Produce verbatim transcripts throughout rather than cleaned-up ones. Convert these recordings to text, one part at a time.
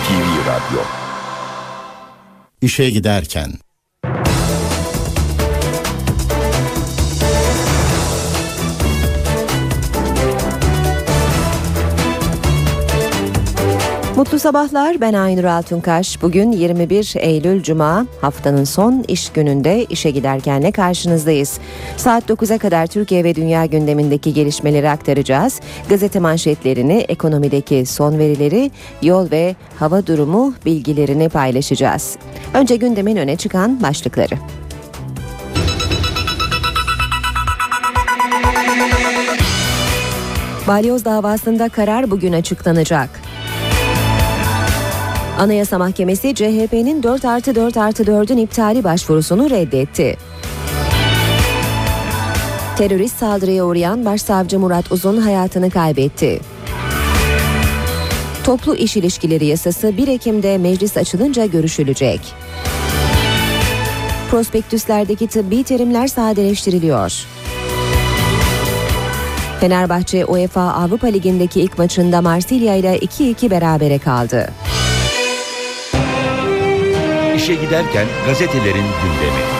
N T V Radyo. İşe giderken. Mutlu sabahlar, ben Aynur Altunkaş. Bugün yirmi bir Eylül Cuma, haftanın son iş gününde işe giderkenle karşınızdayız. Saat dokuza kadar Türkiye ve dünya gündemindeki gelişmeleri aktaracağız. Gazete manşetlerini, ekonomideki son verileri, yol ve hava durumu bilgilerini paylaşacağız. Önce gündemin öne çıkan başlıkları. Balyoz davasında karar bugün açıklanacak. Anayasa Mahkemesi C H P'nin dört artı dört artı dördün iptali başvurusunu reddetti. Terörist saldırıya uğrayan Başsavcı Murat Uzun hayatını kaybetti. Toplu iş ilişkileri yasası bir Ekim'de meclis açılınca görüşülecek. Prospektüslerdeki tıbbi terimler sadeleştiriliyor. Fenerbahçe UEFA Avrupa Ligi'ndeki ilk maçında Marsilya ile iki iki berabere kaldı. İşe giderken gazetelerin gündemi.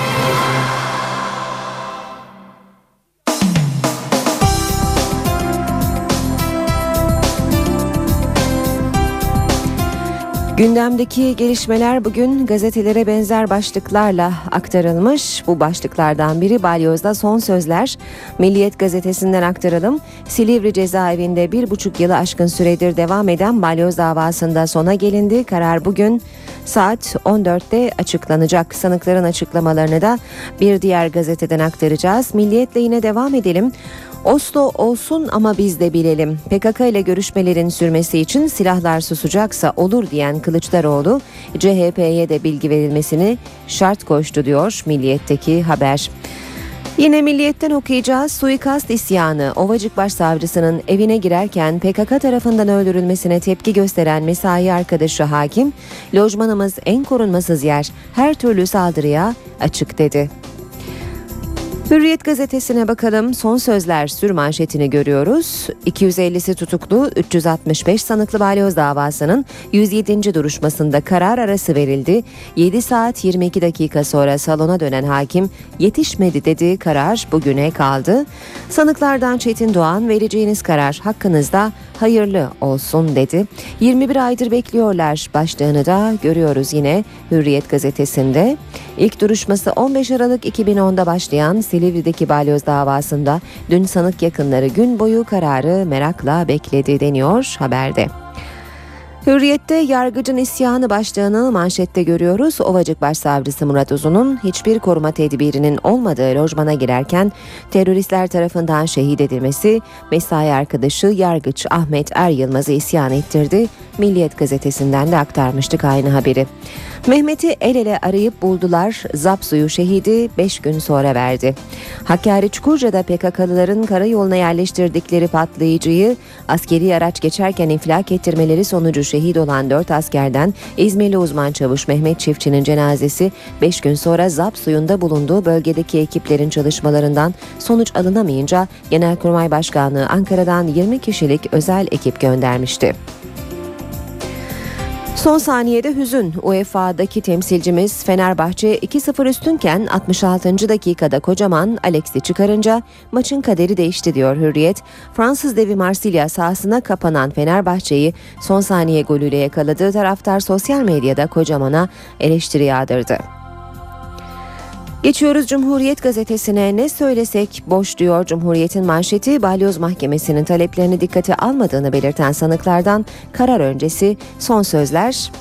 Gündemdeki gelişmeler bugün gazetelere benzer başlıklarla aktarılmış. Bu başlıklardan biri Balyoz'da son sözler. Milliyet gazetesinden aktaralım. Silivri cezaevinde bir buçuk yılı aşkın süredir devam eden Balyoz davasında sona gelindi. Karar bugün saat on dörtte açıklanacak. Sanıkların açıklamalarını da bir diğer gazeteden aktaracağız. Milliyet'le yine devam edelim. Oslo olsun ama biz de bilelim. P K K ile görüşmelerin sürmesi için silahlar susacaksa olur diyen Kılıçdaroğlu, C H P'ye de bilgi verilmesini şart koştu diyor Milliyet'teki haber. Yine Milliyet'ten okuyacağız. Suikast isyanı. Ovacık Başsavcısının evine girerken P K K tarafından öldürülmesine tepki gösteren mesai arkadaşı hakim, "Lojmanımız en korunmasız yer. Her türlü saldırıya açık." dedi. Hürriyet gazetesine bakalım. Son sözler sürmanşetini görüyoruz. iki yüz ellisi tutuklu üç yüz altmış beş sanıklı Balyoz davasının yüz yedinci duruşmasında karar arası verildi. yedi saat yirmi iki dakika sonra salona dönen hakim yetişmedi dedi, karar bugüne kaldı. Sanıklardan Çetin Doğan, vereceğiniz karar hakkınızda hayırlı olsun dedi. yirmi bir aydır bekliyorlar başlığını da görüyoruz yine Hürriyet gazetesinde. İlk duruşması on beş Aralık iki bin onda başlayan Silivri'deki Balyoz davasında dün sanık yakınları gün boyu kararı merakla bekledi deniyor haberde. Hürriyet'te yargıcın isyanı başlığını manşette görüyoruz. Ovacık Başsavcısı Murat Uzun'un hiçbir koruma tedbirinin olmadığı lojmana girerken teröristler tarafından şehit edilmesi mesai arkadaşı yargıç Ahmet Er Yılmaz'ı isyan ettirdi. Milliyet gazetesinden de aktarmıştık aynı haberi. Mehmet'i el ele arayıp buldular. Zapsuyu şehidi beş gün sonra verdi. Hakkari Çukurca'da P K K'lıların karayoluna yerleştirdikleri patlayıcıyı askeri araç geçerken infilak ettirmeleri sonucu şehit olan dört askerden İzmirli uzman çavuş Mehmet Çiftçi'nin cenazesi beş gün sonra Zapsuyu'nda bulunduğu bölgedeki ekiplerin çalışmalarından sonuç alınamayınca Genelkurmay Başkanlığı Ankara'dan yirmi kişilik özel ekip göndermişti. Son saniyede hüzün. U E F A'daki temsilcimiz Fenerbahçe iki sıfır üstünken altmış altıncı dakikada Kocaman Alex'i çıkarınca maçın kaderi değişti diyor Hürriyet. Fransız devi Marsilya sahasına kapanan Fenerbahçe'yi son saniye golüyle yakaladığı taraftar sosyal medyada Kocaman'a eleştiri yağdırdı. Geçiyoruz Cumhuriyet gazetesine. Ne söylesek boş diyor Cumhuriyet'in manşeti. Balyoz Mahkemesi'nin taleplerini dikkate almadığını belirten sanıklardan karar öncesi son sözler.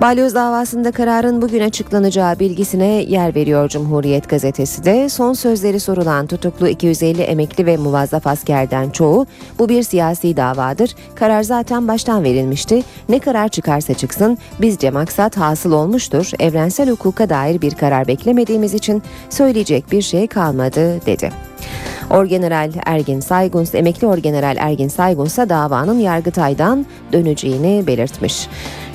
Balyoz davasında kararın bugün açıklanacağı bilgisine yer veriyor Cumhuriyet gazetesi de. Son sözleri sorulan tutuklu iki yüz elli emekli ve muvazzaf askerden çoğu, bu bir siyasi davadır. Karar zaten baştan verilmişti. Ne karar çıkarsa çıksın bizce maksat hasıl olmuştur. Evrensel hukuka dair bir karar beklemediğimiz için söyleyecek bir şey kalmadı dedi. Orgeneral Ergin Saygun, emekli Orgeneral Ergin Saygun ise davanın Yargıtay'dan döneceğini belirtmiş.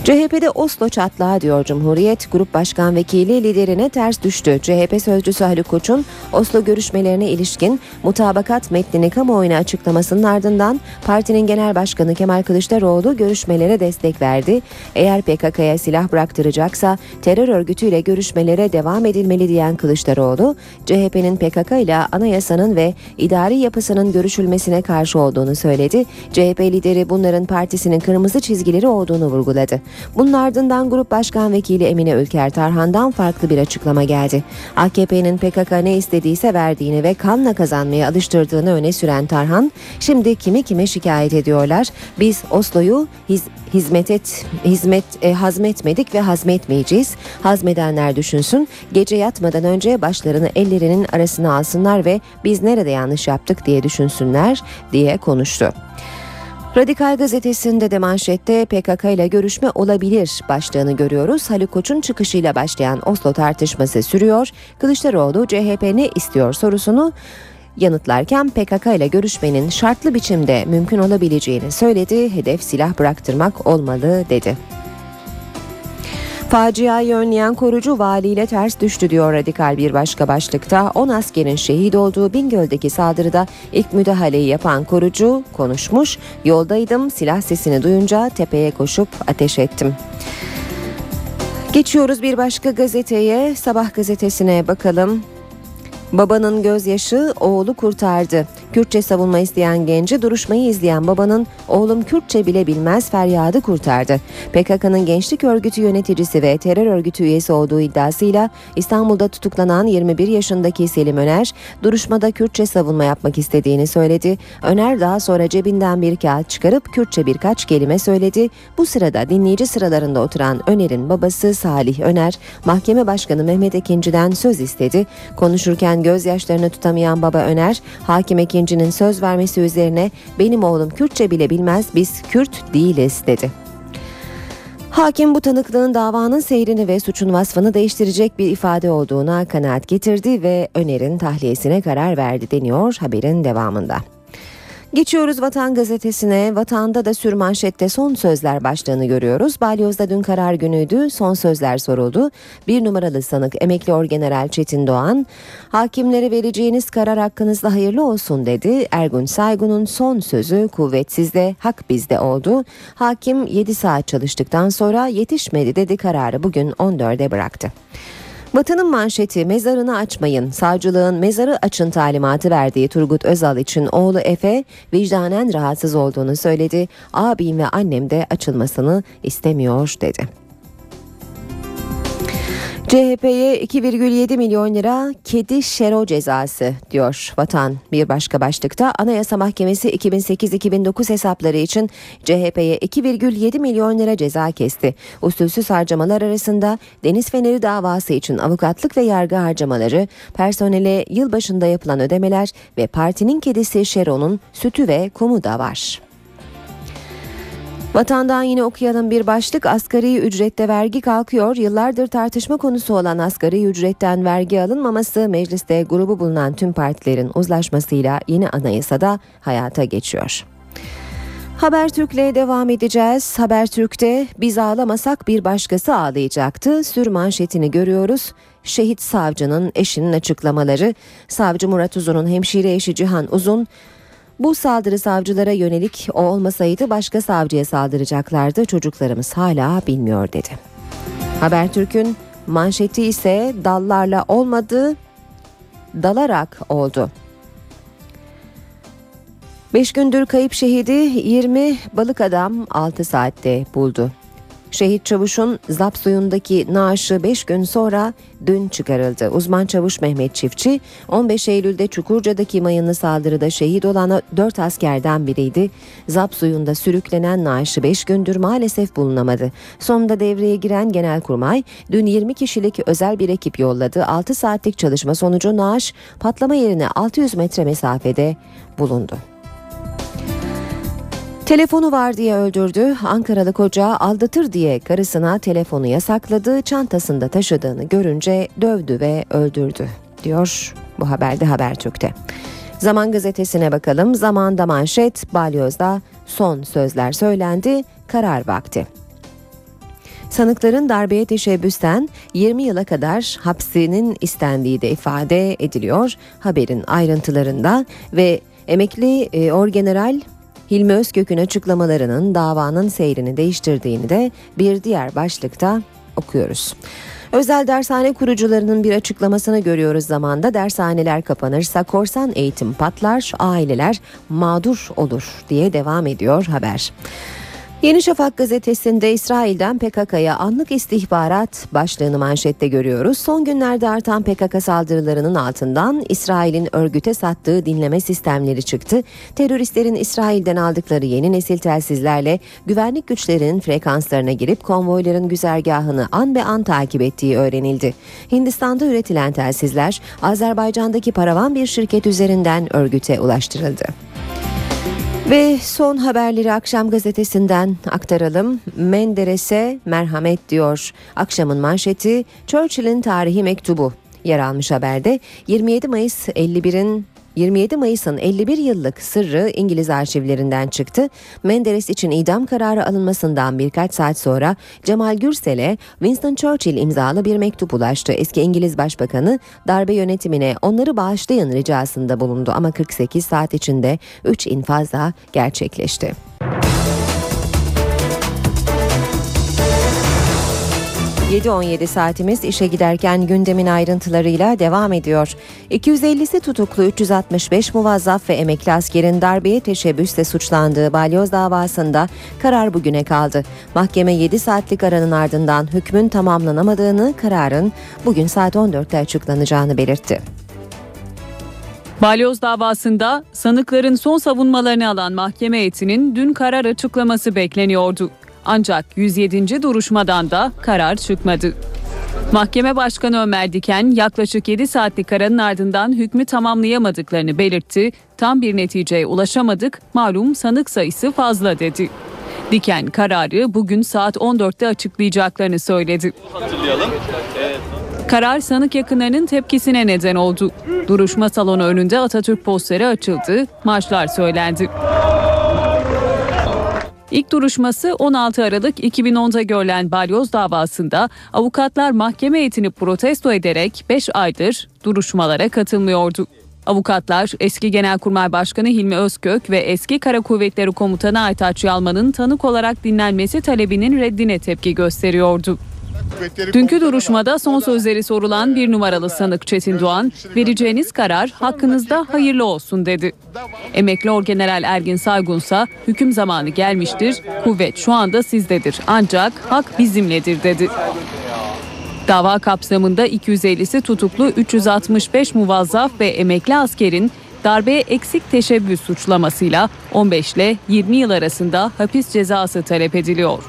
C H P'de Oslo çatlağı diyor Cumhuriyet. Grup Başkan Vekili liderine ters düştü. C H P sözcüsü Haluk Koç'un Oslo görüşmelerine ilişkin mutabakat metnini kamuoyuna açıklamasının ardından partinin genel başkanı Kemal Kılıçdaroğlu görüşmelere destek verdi. Eğer P K K'ya silah bıraktıracaksa terör örgütüyle görüşmelere devam edilmeli diyen Kılıçdaroğlu, C H P'nin P K K ile anayasanın ve idari yapısının görüşülmesine karşı olduğunu söyledi. C H P lideri bunların partisinin kırmızı çizgileri olduğunu vurguladı. Bunun ardından Grup Başkan Vekili Emine Ülker Tarhan'dan farklı bir açıklama geldi. A K P'nin P K K ne istediyse verdiğini ve kanla kazanmaya alıştırdığını öne süren Tarhan, şimdi kimi kime şikayet ediyorlar? Biz Oslo'yu hiz, hizmet et, hizmet e, hazmetmedik ve hazmetmeyeceğiz. Hazmedenler düşünsün, gece yatmadan önce başlarını ellerinin arasına alsınlar ve biz nerede yanlış yaptık diye düşünsünler diye konuştu. Radikal gazetesinde de manşette P K K ile görüşme olabilir başlığını görüyoruz. Haluk Koç'un çıkışıyla başlayan Oslo tartışması sürüyor. Kılıçdaroğlu C H P ne istiyor sorusunu yanıtlarken P K K ile görüşmenin şartlı biçimde mümkün olabileceğini söyledi. Hedef silah bıraktırmak olmalı dedi. Faciayı önleyen korucu valiyle ters düştü diyor Radikal bir başka başlıkta. on askerin şehit olduğu Bingöl'deki saldırıda ilk müdahaleyi yapan korucu konuşmuş. Yoldaydım, silah sesini duyunca tepeye koşup ateş ettim. Geçiyoruz bir başka gazeteye, Sabah gazetesine bakalım. Babanın gözyaşı oğlu kurtardı. Kürtçe savunma isteyen genci duruşmayı izleyen babanın "Oğlum Kürtçe bile bilmez" feryadı kurtardı. P K K'nın gençlik örgütü yöneticisi ve terör örgütü üyesi olduğu iddiasıyla İstanbul'da tutuklanan yirmi bir yaşındaki Selim Öner duruşmada Kürtçe savunma yapmak istediğini söyledi. Öner daha sonra cebinden bir kağıt çıkarıp Kürtçe birkaç kelime söyledi. Bu sırada dinleyici sıralarında oturan Öner'in babası Salih Öner, mahkeme başkanı Mehmet Ekinci'den söz istedi. Konuşurken gözyaşlarını tutamayan baba Öner, hakim Ekinci'nin söz vermesi üzerine "Benim oğlum Kürtçe bile bilmez, biz Kürt değiliz" dedi. Hakim bu tanıklığın davanın seyrini ve suçun vasfını değiştirecek bir ifade olduğuna kanaat getirdi ve Öner'in tahliyesine karar verdi deniyor haberin devamında. Geçiyoruz Vatan gazetesine. Vatan'da da sürmanşette son sözler başlığını görüyoruz. Balyoz'da dün karar günüydü. Son sözler soruldu. Bir numaralı sanık emekli orgeneral Çetin Doğan, "Hakimlere vereceğiniz karar hakkınızda hayırlı olsun" dedi. Ergun Saygun'un son sözü "Kuvvet sizde, hak bizde" oldu. Hakim yedi saat çalıştıktan sonra "yetişmedi" dedi, kararı bugün on dörde bıraktı. Vatan'ın manşeti "Mezarını açmayın, savcılığın mezarı açın" talimatı verdiği Turgut Özal için oğlu Efe vicdanen rahatsız olduğunu söyledi. "Abim ve annem de açılmasını istemiyor" dedi. C H P'ye iki virgül yedi milyon lira kedi Şero cezası diyor Vatan bir başka başlıkta. Anayasa Mahkemesi iki bin sekiz iki bin dokuz hesapları için C H P'ye iki virgül yedi milyon lira ceza kesti. Usulsüz harcamalar arasında Deniz Feneri davası için avukatlık ve yargı harcamaları, personele yılbaşında yapılan ödemeler ve partinin kedisi Şero'nun sütü ve kumu da var. Vatandan yine okuyalım bir başlık. Asgari ücrette vergi kalkıyor. Yıllardır tartışma konusu olan asgari ücretten vergi alınmaması mecliste grubu bulunan tüm partilerin uzlaşmasıyla yeni anayasada hayata geçiyor. Habertürk'le devam edeceğiz. Habertürk'te "Biz ağlamasak bir başkası ağlayacaktı" sürmanşetini görüyoruz. Şehit savcının eşinin açıklamaları. Savcı Murat Uzun'un hemşire eşi Cihan Uzun, "Bu saldırı savcılara yönelik, o olmasaydı başka savcıya saldıracaklardı. Çocuklarımız hala bilmiyor" dedi. Habertürk'ün manşeti ise "Dallarla olmadı, dalarak oldu". beş gündür kayıp şehidi yirmi balık adam altı saatte buldu. Şehit Çavuş'un Zap suyundaki naaşı beş gün sonra dün çıkarıldı. Uzman çavuş Mehmet Çiftçi, on beş Eylül'de Çukurca'daki mayınlı saldırıda şehit olan dört askerden biriydi. Zap suyunda sürüklenen naaşı beş gündür maalesef bulunamadı. Sonunda devreye giren Genelkurmay dün yirmi kişilik özel bir ekip yolladı. altı saatlik çalışma sonucu naaş patlama yerine altı yüz metre mesafede bulundu. Telefonu var diye öldürdü. Ankaralı koca aldatır diye karısına telefonu yasakladı. Çantasında taşıdığını görünce dövdü ve öldürdü diyor bu haberde Habertürk'te. Zaman gazetesine bakalım. Zaman'da manşet "Balyoz'da son sözler söylendi, karar vakti". Sanıkların darbeye teşebbüsten yirmi yıla kadar hapsinin istendiği de ifade ediliyor haberin ayrıntılarında ve emekli orgeneral Hilmi Özkök'ün açıklamalarının davanın seyrini değiştirdiğini de bir diğer başlıkta okuyoruz. Özel dershane kurucularının bir açıklamasını görüyoruz zamanda. Dershaneler kapanırsa korsan eğitim patlar, aileler mağdur olur diye devam ediyor haber. Yeni Şafak gazetesinde İsrail'den P K K'ya anlık istihbarat başlığını manşette görüyoruz. Son günlerde artan P K K saldırılarının altından İsrail'in örgüte sattığı dinleme sistemleri çıktı. Teröristlerin İsrail'den aldıkları yeni nesil telsizlerle güvenlik güçlerinin frekanslarına girip konvoyların güzergahını an be an takip ettiği öğrenildi. Hindistan'da üretilen telsizler Azerbaycan'daki paravan bir şirket üzerinden örgüte ulaştırıldı. Ve son haberleri Akşam gazetesinden aktaralım. Menderes'e merhamet diyor. Akşamın manşeti Churchill'in tarihi mektubu yer almış haberde. yirmi yedi Mayıs elli birin yirmi yedi Mayıs'ın elli bir yıllık sırrı İngiliz arşivlerinden çıktı. Menderes için idam kararı alınmasından birkaç saat sonra Cemal Gürsel'e Winston Churchill imzalı bir mektup ulaştı. Eski İngiliz Başbakanı darbe yönetimine onları bağışlayın ricasında bulundu ama kırk sekiz saat içinde üç infaz daha gerçekleşti. yedi on yedi saatimiz işe giderken gündemin ayrıntılarıyla devam ediyor. iki yüz ellisi tutuklu üç yüz altmış beş muvazzaf ve emekli askerin darbeye teşebbüsle suçlandığı Balyoz davasında karar bugüne kaldı. Mahkeme yedi saatlik aranın ardından hükmün tamamlanamadığını, kararın bugün saat on dörtte açıklanacağını belirtti. Balyoz davasında sanıkların son savunmalarını alan mahkeme heyetinin dün karar açıklaması bekleniyordu. Ancak yüz yedinci duruşmadan da karar çıkmadı. Mahkeme Başkanı Ömer Diken yaklaşık yedi saatlik aranın ardından hükmü tamamlayamadıklarını belirtti. Tam bir neticeye ulaşamadık, malum sanık sayısı fazla dedi. Diken kararı bugün saat on dörtte açıklayacaklarını söyledi. Hatırlayalım. Evet. Karar sanık yakınlarının tepkisine neden oldu. Duruşma salonu önünde Atatürk posteri açıldı, marşlar söylendi. İlk duruşması on altı Aralık iki bin onda görülen Balyoz davasında avukatlar mahkeme heyetini protesto ederek beş aydır duruşmalara katılmıyordu. Avukatlar eski Genelkurmay Başkanı Hilmi Özkök ve eski Kara Kuvvetleri Komutanı Aytaç Yalman'ın tanık olarak dinlenmesi talebinin reddine tepki gösteriyordu. Dünkü duruşmada son sözleri sorulan bir numaralı sanık Çetin Doğan, vereceğiniz karar hakkınızda hayırlı olsun dedi. Emekli Orgeneral Ergin Saygunsa, hüküm zamanı gelmiştir, kuvvet şu anda sizdedir ancak hak bizimledir dedi. Dava kapsamında iki yüz ellisi tutuklu üç yüz altmış beş muvazzaf ve emekli askerin darbeye eksik teşebbüs suçlamasıyla on beş ile yirmi yıl arasında hapis cezası talep ediliyor.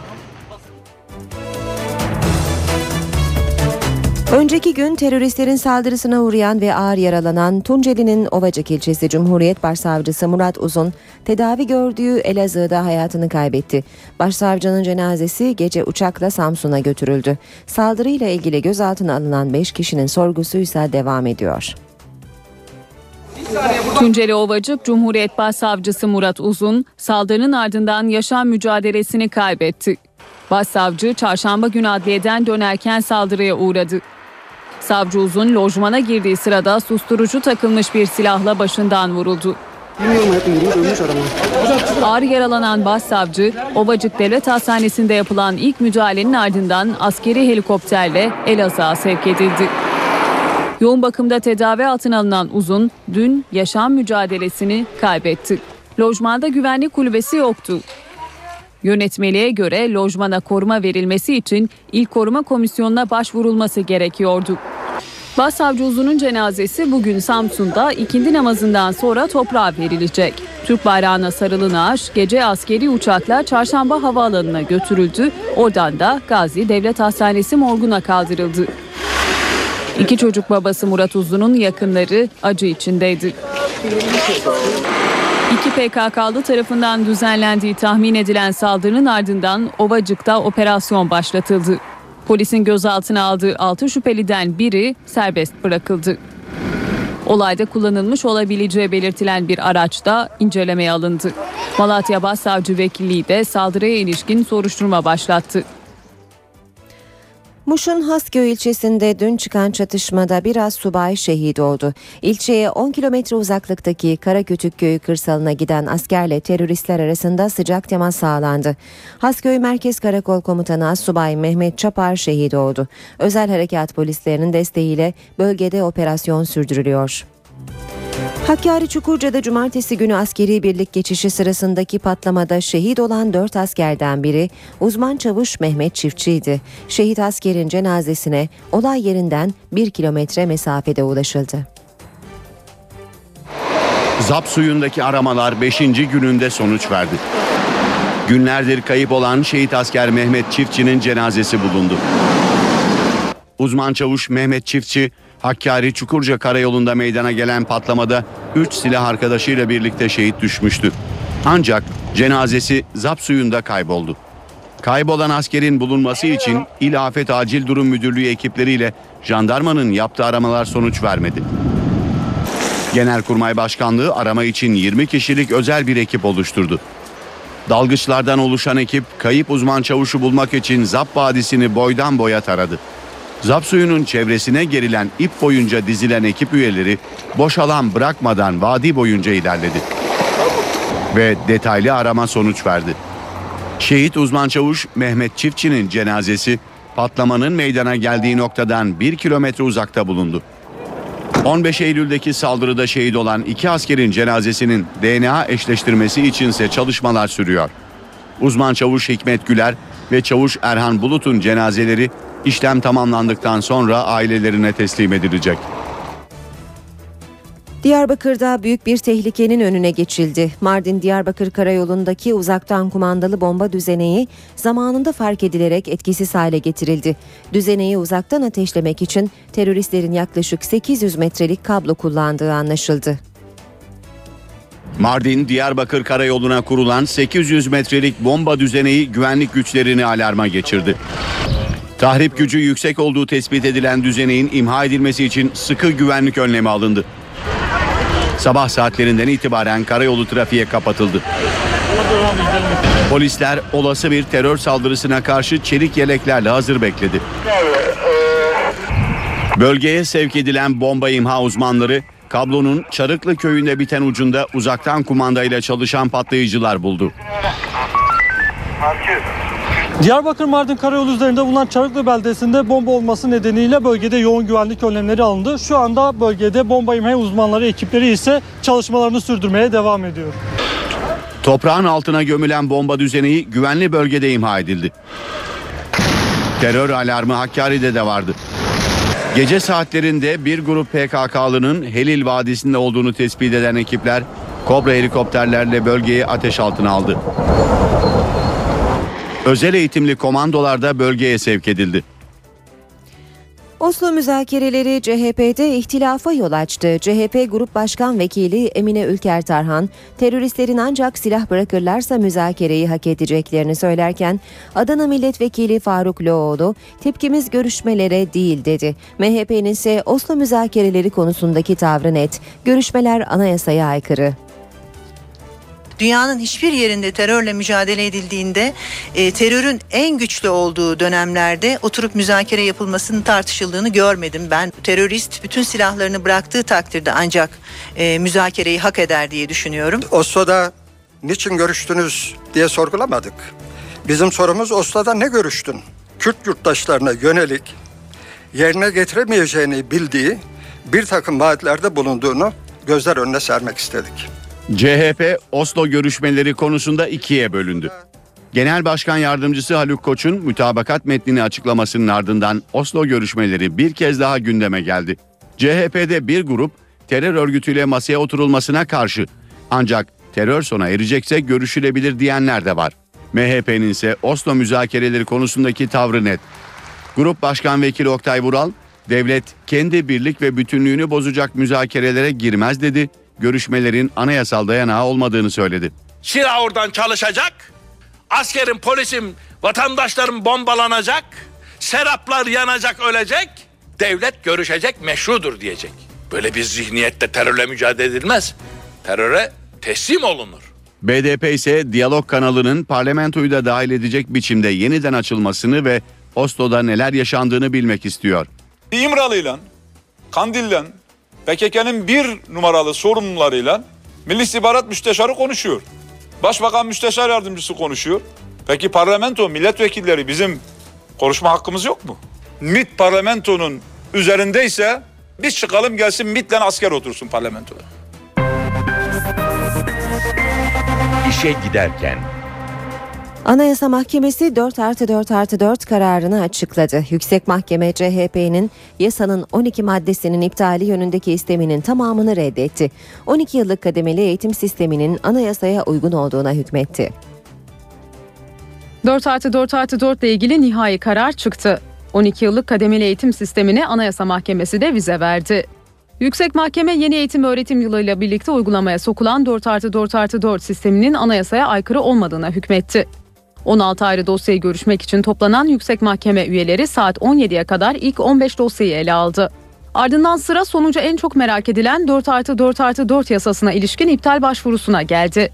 Önceki gün teröristlerin saldırısına uğrayan ve ağır yaralanan Tunceli'nin Ovacık ilçesi Cumhuriyet Başsavcısı Murat Uzun tedavi gördüğü Elazığ'da hayatını kaybetti. Başsavcının cenazesi gece uçakla Samsun'a götürüldü. Saldırıyla ilgili gözaltına alınan beş kişinin sorgusu ise devam ediyor. Tunceli Ovacık Cumhuriyet Başsavcısı Murat Uzun saldırının ardından yaşam mücadelesini kaybetti. Başsavcı çarşamba günü adliyeden dönerken saldırıya uğradı. Savcı Uzun lojmana girdiği sırada susturucu takılmış bir silahla başından vuruldu. Ağır yaralanan başsavcı Ovacık Devlet Hastanesi'nde yapılan ilk müdahalenin ardından askeri helikopterle Elazığ'a sevk edildi. Yoğun bakımda tedavi altına alınan Uzun dün yaşam mücadelesini kaybetti. Lojmanda güvenlik kulübesi yoktu. Yönetmeliğe göre lojmana koruma verilmesi için İl Koruma Komisyonu'na başvurulması gerekiyordu. Başsavcı Uzun'un cenazesi bugün Samsun'da ikindi namazından sonra toprağa verilecek. Türk bayrağına sarılı naaş gece askeri uçakla Çarşamba Havaalanı'na götürüldü. Oradan da Gazi Devlet Hastanesi morguna kaldırıldı. İki çocuk babası Murat Uzun'un yakınları acı içindeydi. İki P K K'lı tarafından düzenlendiği tahmin edilen saldırının ardından Ovacık'ta operasyon başlatıldı. Polisin gözaltına aldığı altı şüpheliden biri serbest bırakıldı. Olayda kullanılmış olabileceği belirtilen bir araç da incelemeye alındı. Malatya Başsavcı Vekilliği de saldırıya ilişkin soruşturma başlattı. Muş'un Hasköy ilçesinde dün çıkan çatışmada bir astsubay şehit oldu. İlçeye on kilometre uzaklıktaki Karakötük köyü kırsalına giden askerle teröristler arasında sıcak temas sağlandı. Hasköy Merkez Karakol Komutanı Astsubay Mehmet Çapar şehit oldu. Özel Harekat polislerinin desteğiyle bölgede operasyon sürdürülüyor. Hakkari Çukurca'da cumartesi günü askeri birlik geçişi sırasındaki patlamada şehit olan dört askerden biri uzman çavuş Mehmet Çiftçi'ydi. Şehit askerin cenazesine olay yerinden bir kilometre mesafede ulaşıldı. Zap suyundaki aramalar beşinci gününde sonuç verdi. Günlerdir kayıp olan şehit asker Mehmet Çiftçi'nin cenazesi bulundu. Uzman çavuş Mehmet Çiftçi, Hakkari Çukurca Karayolu'nda meydana gelen patlamada üç silah arkadaşıyla birlikte şehit düşmüştü. Ancak cenazesi Zap suyunda kayboldu. Kaybolan askerin bulunması için İl Afet Acil Durum Müdürlüğü ekipleriyle jandarmanın yaptığı aramalar sonuç vermedi. Genelkurmay Başkanlığı arama için yirmi kişilik özel bir ekip oluşturdu. Dalgıçlardan oluşan ekip kayıp uzman çavuşu bulmak için Zap Vadisi'ni boydan boya taradı. Zap suyunun çevresine gerilen ip boyunca dizilen ekip üyeleri boş alan bırakmadan vadi boyunca ilerledi. Ve detaylı arama sonuç verdi. Şehit uzman çavuş Mehmet Çiftçi'nin cenazesi patlamanın meydana geldiği noktadan bir kilometre uzakta bulundu. on beş Eylül'deki saldırıda şehit olan iki askerin cenazesinin D N A eşleştirmesi içinse çalışmalar sürüyor. Uzman çavuş Hikmet Güler ve çavuş Erhan Bulut'un cenazeleri İşlem tamamlandıktan sonra ailelerine teslim edilecek. Diyarbakır'da büyük bir tehlikenin önüne geçildi. Mardin-Diyarbakır Karayolu'ndaki uzaktan kumandalı bomba düzeneği zamanında fark edilerek etkisiz hale getirildi. Düzeneği uzaktan ateşlemek için teröristlerin yaklaşık sekiz yüz metrelik kablo kullandığı anlaşıldı. Mardin-Diyarbakır Karayolu'na kurulan sekiz yüz metrelik bomba düzeneği güvenlik güçlerini alarma geçirdi. Tahrip gücü yüksek olduğu tespit edilen düzeneğin imha edilmesi için sıkı güvenlik önlemi alındı. Sabah saatlerinden itibaren karayolu trafiğe kapatıldı. Polisler olası bir terör saldırısına karşı çelik yeleklerle hazır bekledi. Bölgeye sevk edilen bomba imha uzmanları kablonun Çarıklı köyünde biten ucunda uzaktan kumandayla çalışan patlayıcılar buldu. Diyarbakır-Mardin Karayolu üzerinde bulunan Çarıklı beldesinde bomba olması nedeniyle bölgede yoğun güvenlik önlemleri alındı. Şu anda bölgede bomba imha uzmanları ekipleri ise çalışmalarını sürdürmeye devam ediyor. Toprağın altına gömülen bomba düzeneği güvenli bölgede imha edildi. Terör alarmı Hakkari'de de vardı. Gece saatlerinde bir grup P K K'lının Helil Vadisi'nde olduğunu tespit eden ekipler Kobra helikopterlerle bölgeyi ateş altına aldı. Özel eğitimli komandolar da bölgeye sevk edildi. Oslo müzakereleri C H P'de ihtilafa yol açtı. C H P Grup Başkan Vekili Emine Ülker Tarhan, teröristlerin ancak silah bırakırlarsa müzakereyi hak edeceklerini söylerken, Adana Milletvekili Faruk Loğlu, tepkimiz görüşmelere değil dedi. M H P'nin ise Oslo müzakereleri konusundaki tavrı net, görüşmeler anayasaya aykırı. Dünyanın hiçbir yerinde terörle mücadele edildiğinde e, terörün en güçlü olduğu dönemlerde oturup müzakere yapılmasının tartışıldığını görmedim ben. Terörist bütün silahlarını bıraktığı takdirde ancak e, müzakereyi hak eder diye düşünüyorum. Oslo'da niçin görüştünüz diye sorgulamadık. Bizim sorumuz Oslo'da ne görüştün? Kürt yurttaşlarına yönelik yerine getiremeyeceğini bildiği bir takım vaatlerde bulunduğunu gözler önüne sermek istedik. C H P Oslo görüşmeleri konusunda ikiye bölündü. Genel Başkan Yardımcısı Haluk Koç'un mütabakat metnini açıklamasının ardından Oslo görüşmeleri bir kez daha gündeme geldi. C H P'de bir grup terör örgütüyle masaya oturulmasına karşı, ancak terör sona erecekse görüşülebilir diyenler de var. M H P'nin ise Oslo müzakereleri konusundaki tavrı net. Grup Başkan Vekili Oktay Vural, devlet kendi birlik ve bütünlüğünü bozacak müzakerelere girmez dedi. Görüşmelerin anayasal dayanağı olmadığını söyledi. Silah oradan çalışacak, askerim, polisim, vatandaşlarım bombalanacak, seraplar yanacak, ölecek, devlet görüşecek, meşrudur diyecek. Böyle bir zihniyette terörle mücadele edilmez, teröre teslim olunur. B D P ise diyalog kanalının parlamentoyu da dahil edecek biçimde yeniden açılmasını ve Oslo'da neler yaşandığını bilmek istiyor. İmralı'yla, Kandil'le, P K K'nin bir numaralı sorumlularıyla Milli İstihbarat Müsteşarı konuşuyor. Başbakan Müsteşar Yardımcısı konuşuyor. Peki parlamento, milletvekilleri bizim konuşma hakkımız yok mu? MİT parlamentonun üzerindeyse biz çıkalım, gelsin MİT'le asker otursun parlamentoda. İşe giderken. Anayasa Mahkemesi dört artı dört artı dört kararını açıkladı. Yüksek Mahkeme C H P'nin yasanın on iki maddesinin iptali yönündeki isteminin tamamını reddetti. on iki yıllık kademeli eğitim sisteminin anayasaya uygun olduğuna hükmetti. dört artı dört artı dört ile ilgili nihai karar çıktı. on iki yıllık kademeli eğitim sistemine Anayasa Mahkemesi de vize verdi. Yüksek Mahkeme yeni eğitim öğretim yılıyla birlikte uygulamaya sokulan dört artı dört artı dört sisteminin anayasaya aykırı olmadığına hükmetti. on altı ayrı dosyayı görüşmek için toplanan Yüksek Mahkeme üyeleri saat on yediye kadar ilk on beş dosyayı ele aldı. Ardından sıra sonucu en çok merak edilen dört artı dört artı dört yasasına ilişkin iptal başvurusuna geldi.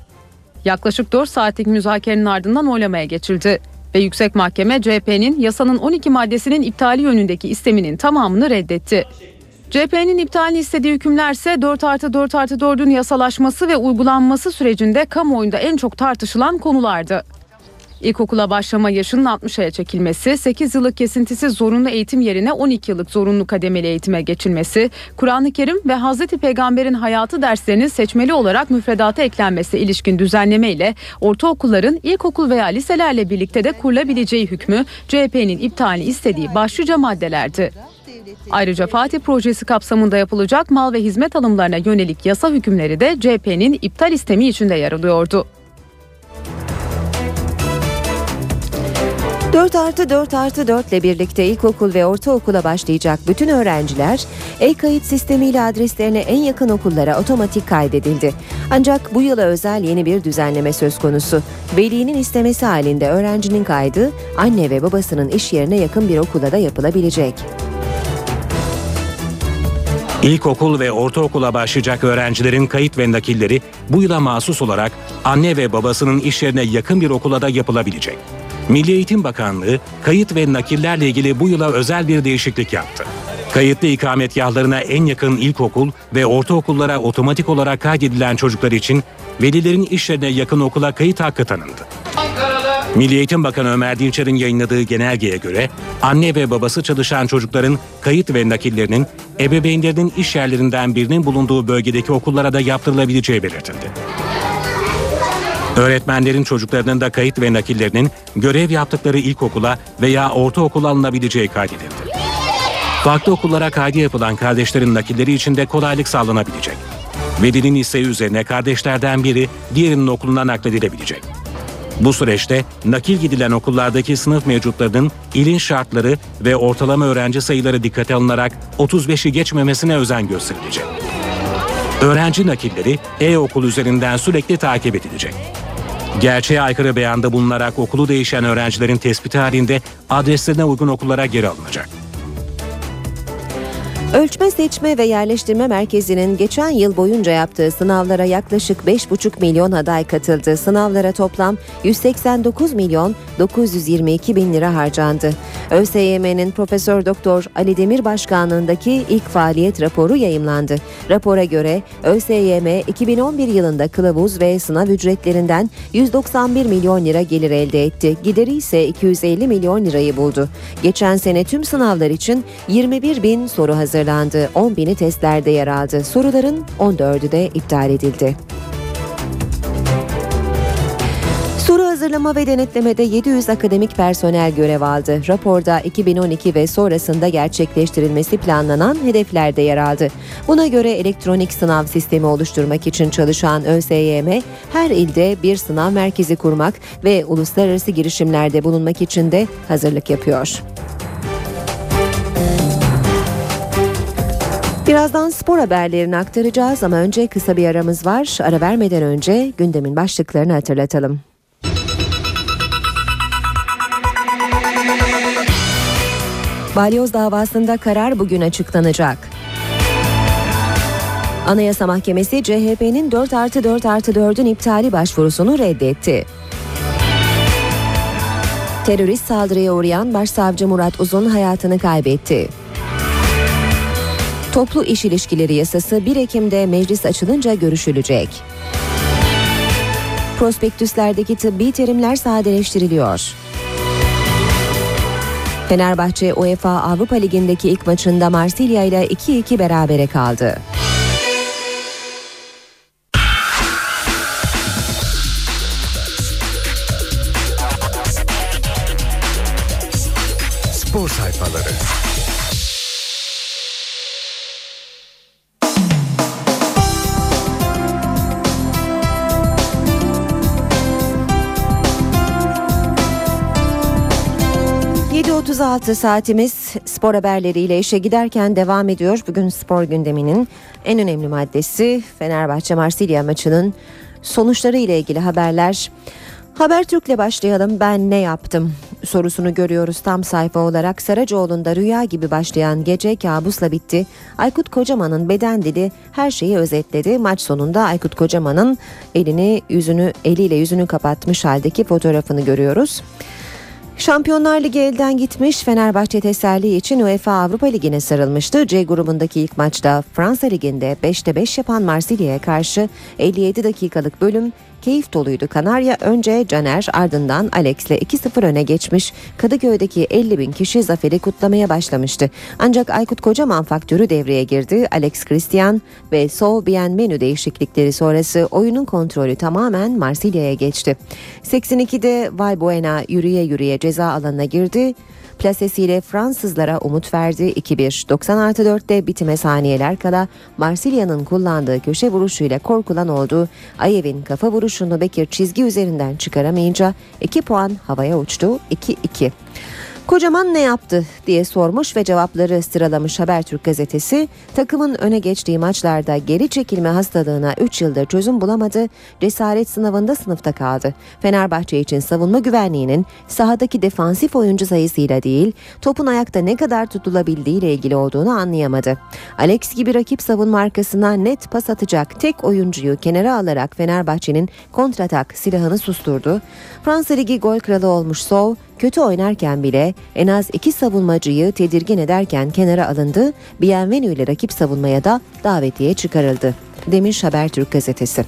Yaklaşık dört saatlik müzakerenin ardından oylamaya geçildi ve Yüksek Mahkeme C H P'nin yasanın on iki maddesinin iptali yönündeki isteminin tamamını reddetti. C H P'nin iptalini istediği hükümlerse dört artı dört artı dördün yasalaşması ve uygulanması sürecinde kamuoyunda en çok tartışılan konulardı. İlkokula başlama yaşının altmış aya çekilmesi, sekiz yıllık kesintisiz zorunlu eğitim yerine on iki yıllık zorunlu kademeli eğitime geçilmesi, Kur'an-ı Kerim ve Hazreti Peygamber'in hayatı derslerinin seçmeli olarak müfredata eklenmesi ilişkin düzenleme ile ortaokulların ilkokul veya liselerle birlikte de kurulabileceği hükmü C H P'nin iptalini istediği başlıca maddelerdi. Ayrıca Fatih projesi kapsamında yapılacak mal ve hizmet alımlarına yönelik yasa hükümleri de C H P'nin iptal istemi içinde yer alıyordu. dört artı dört artı dört ile birlikte ilkokul ve ortaokula başlayacak bütün öğrenciler e-kayıt sistemiyle adreslerine en yakın okullara otomatik kaydedildi. Ancak bu yıla özel yeni bir düzenleme söz konusu. Velinin istemesi halinde öğrencinin kaydı anne ve babasının iş yerine yakın bir okula da yapılabilecek. İlkokul ve ortaokula başlayacak öğrencilerin kayıt ve nakilleri bu yıla mahsus olarak anne ve babasının iş yerine yakın bir okula da yapılabilecek. Milli Eğitim Bakanlığı kayıt ve nakillerle ilgili bu yıla özel bir değişiklik yaptı. Kayıtlı ikametgahlarına en yakın ilkokul ve ortaokullara otomatik olarak kaydedilen çocuklar için velilerin iş yerine yakın okula kayıt hakkı tanındı. Milli Eğitim Bakanı Ömer Dinçer'in yayınladığı genelgeye göre anne ve babası çalışan çocukların kayıt ve nakillerinin ebeveynlerinin iş yerlerinden birinin bulunduğu bölgedeki okullara da yaptırılabileceği belirtildi. Öğretmenlerin çocuklarının da kayıt ve nakillerinin görev yaptıkları ilkokula veya ortaokula alınabileceği kaydedildi. Farklı okullara kaydı yapılan kardeşlerin nakilleri için de kolaylık sağlanabilecek. Velinin isteği üzerine kardeşlerden biri diğerinin okuluna nakledilebilecek. Bu süreçte nakil gidilen okullardaki sınıf mevcutlarının ilin şartları ve ortalama öğrenci sayıları dikkate alınarak otuz beşi geçmemesine özen gösterilecek. Öğrenci nakilleri e-okul üzerinden sürekli takip edilecek. Gerçeğe aykırı beyanda bulunarak okulu değişen öğrencilerin tespiti halinde adreslerine uygun okullara geri alınacak. Ölçme, Seçme ve Yerleştirme Merkezi'nin geçen yıl boyunca yaptığı sınavlara yaklaşık beş buçuk milyon aday katıldı. Sınavlara toplam yüz seksen dokuz milyon dokuz yüz yirmi iki bin lira harcandı. ÖSYM'nin Profesör Doktor Ali Demir Başkanlığındaki ilk faaliyet raporu yayımlandı. Rapora göre ÖSYM iki bin on bir yılında kılavuz ve sınav ücretlerinden yüz doksan bir milyon lira gelir elde etti. Gideri ise iki yüz elli milyon lirayı buldu. Geçen sene tüm sınavlar için yirmi bir bin soru hazırlandı. on bini testlerde yer aldı. Soruların on dördü de iptal edildi. Soru hazırlama ve denetlemede yedi yüz akademik personel görev aldı. Raporda iki bin on iki ve sonrasında gerçekleştirilmesi planlanan hedefler de yer aldı. Buna göre elektronik sınav sistemi oluşturmak için çalışan ÖSYM, her ilde bir sınav merkezi kurmak ve uluslararası girişimlerde bulunmak için de hazırlık yapıyor. Birazdan spor haberlerini aktaracağız ama önce kısa bir aramız var. Ara vermeden önce gündemin başlıklarını hatırlatalım. Balyoz davasında karar bugün açıklanacak. Anayasa Mahkemesi C H P'nin dört artı dört artı dördün iptali başvurusunu reddetti. Terörist saldırıya uğrayan Başsavcı Murat Uzun hayatını kaybetti. Toplu iş ilişkileri yasası bir Ekim'de meclis açılınca görüşülecek. Prospektüslerdeki tıbbi terimler sadeleştiriliyor. Fenerbahçe UEFA Avrupa Ligi'ndeki ilk maçında Marsilya ile iki iki berabere kaldı. Spor sayfaları. otuz altı saatimiz spor haberleriyle işe giderken devam ediyor. Bugün spor gündeminin en önemli maddesi Fenerbahçe Marsilya maçının sonuçları ile ilgili haberler. Habertürk'le başlayalım. Ben ne yaptım sorusunu görüyoruz tam sayfa olarak. Saracoğlu'nda rüya gibi başlayan gece kabusla bitti. Aykut Kocaman'ın beden dili her şeyi özetledi. Maç sonunda Aykut Kocaman'ın elini yüzünü eliyle yüzünü kapatmış haldeki fotoğrafını görüyoruz. Şampiyonlar Ligi elden gitmiş, Fenerbahçe teselli için UEFA Avrupa Ligi'ne sarılmıştı. C grubundaki ilk maçta Fransa Ligi'nde beşte beş yapan Marsilya'ya karşı elli yedi dakikalık bölüm keyif doluydu. Kanarya önce Caner ardından Alex'le iki sıfır öne geçmiş. Kadıköy'deki elli bin kişi zaferi kutlamaya başlamıştı. Ancak Aykut Kocaman faktörü devreye girdi. Alex Christian ve Sov Bien menü değişiklikleri sonrası oyunun kontrolü tamamen Marsilya'ya geçti. seksen ikide Valbuena yürüye yürüye ceza alanına girdi. Plasesiyle Fransızlara umut verdi. iki bir. doksan artı dörtte bitime saniyeler kala Marsilya'nın kullandığı köşe vuruşuyla korkulan oldu. Ayev'in kafa vuruşunu Bekir çizgi üzerinden çıkaramayınca iki puan havaya uçtu. iki iki. Kocaman ne yaptı diye sormuş ve cevapları sıralamış Habertürk gazetesi. Takımın öne geçtiği maçlarda geri çekilme hastalığına üç yıldır çözüm bulamadı, cesaret sınavında sınıfta kaldı. Fenerbahçe için savunma güvenliğinin sahadaki defansif oyuncu sayısıyla değil, topun ayakta ne kadar tutulabildiğiyle ilgili olduğunu anlayamadı. Alex gibi rakip savunma arkasına net pas atacak tek oyuncuyu kenara alarak Fenerbahçe'nin kontratak silahını susturdu. Fransa Ligi gol kralı olmuş Sov, kötü oynarken bile en az iki savunmacıyı tedirgin ederken kenara alındı, Bienvenu ile rakip savunmaya da davetiye çıkarıldı, demiş Habertürk gazetesi.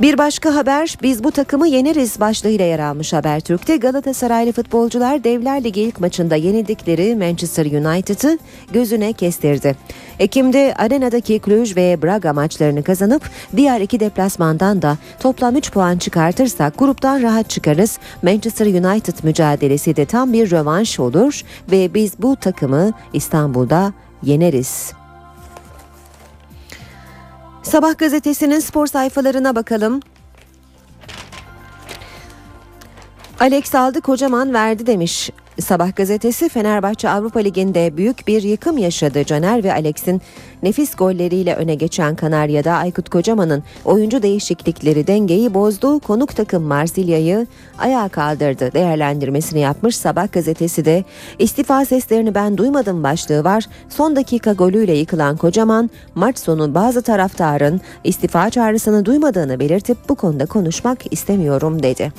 Bir başka haber, biz bu takımı yeneriz başlığıyla yer almış Habertürk'te. Galatasaraylı futbolcular Devler Ligi ilk maçında yenildikleri Manchester United'ı gözüne kestirdi. Ekim'de arenadaki Cluj ve Braga maçlarını kazanıp diğer iki deplasmandan da toplam üç puan çıkartırsak gruptan rahat çıkarız. Manchester United mücadelesi de tam bir rövanş olur ve biz bu takımı İstanbul'da yeneriz. Sabah gazetesinin spor sayfalarına bakalım. Alex aldı, Kocaman verdi demiş Sabah gazetesi. Fenerbahçe Avrupa Ligi'nde büyük bir yıkım yaşadı. Caner ve Alex'in nefis golleriyle öne geçen Kanarya'da Aykut Kocaman'ın oyuncu değişiklikleri dengeyi bozdu. Konuk takım Marsilya'yı ayağa kaldırdı değerlendirmesini yapmış Sabah gazetesi de. İstifa seslerini ben duymadım başlığı var. Son dakika golüyle yıkılan Kocaman maç sonu bazı taraftarın istifa çağrısını duymadığını belirtip bu konuda konuşmak istemiyorum dedi.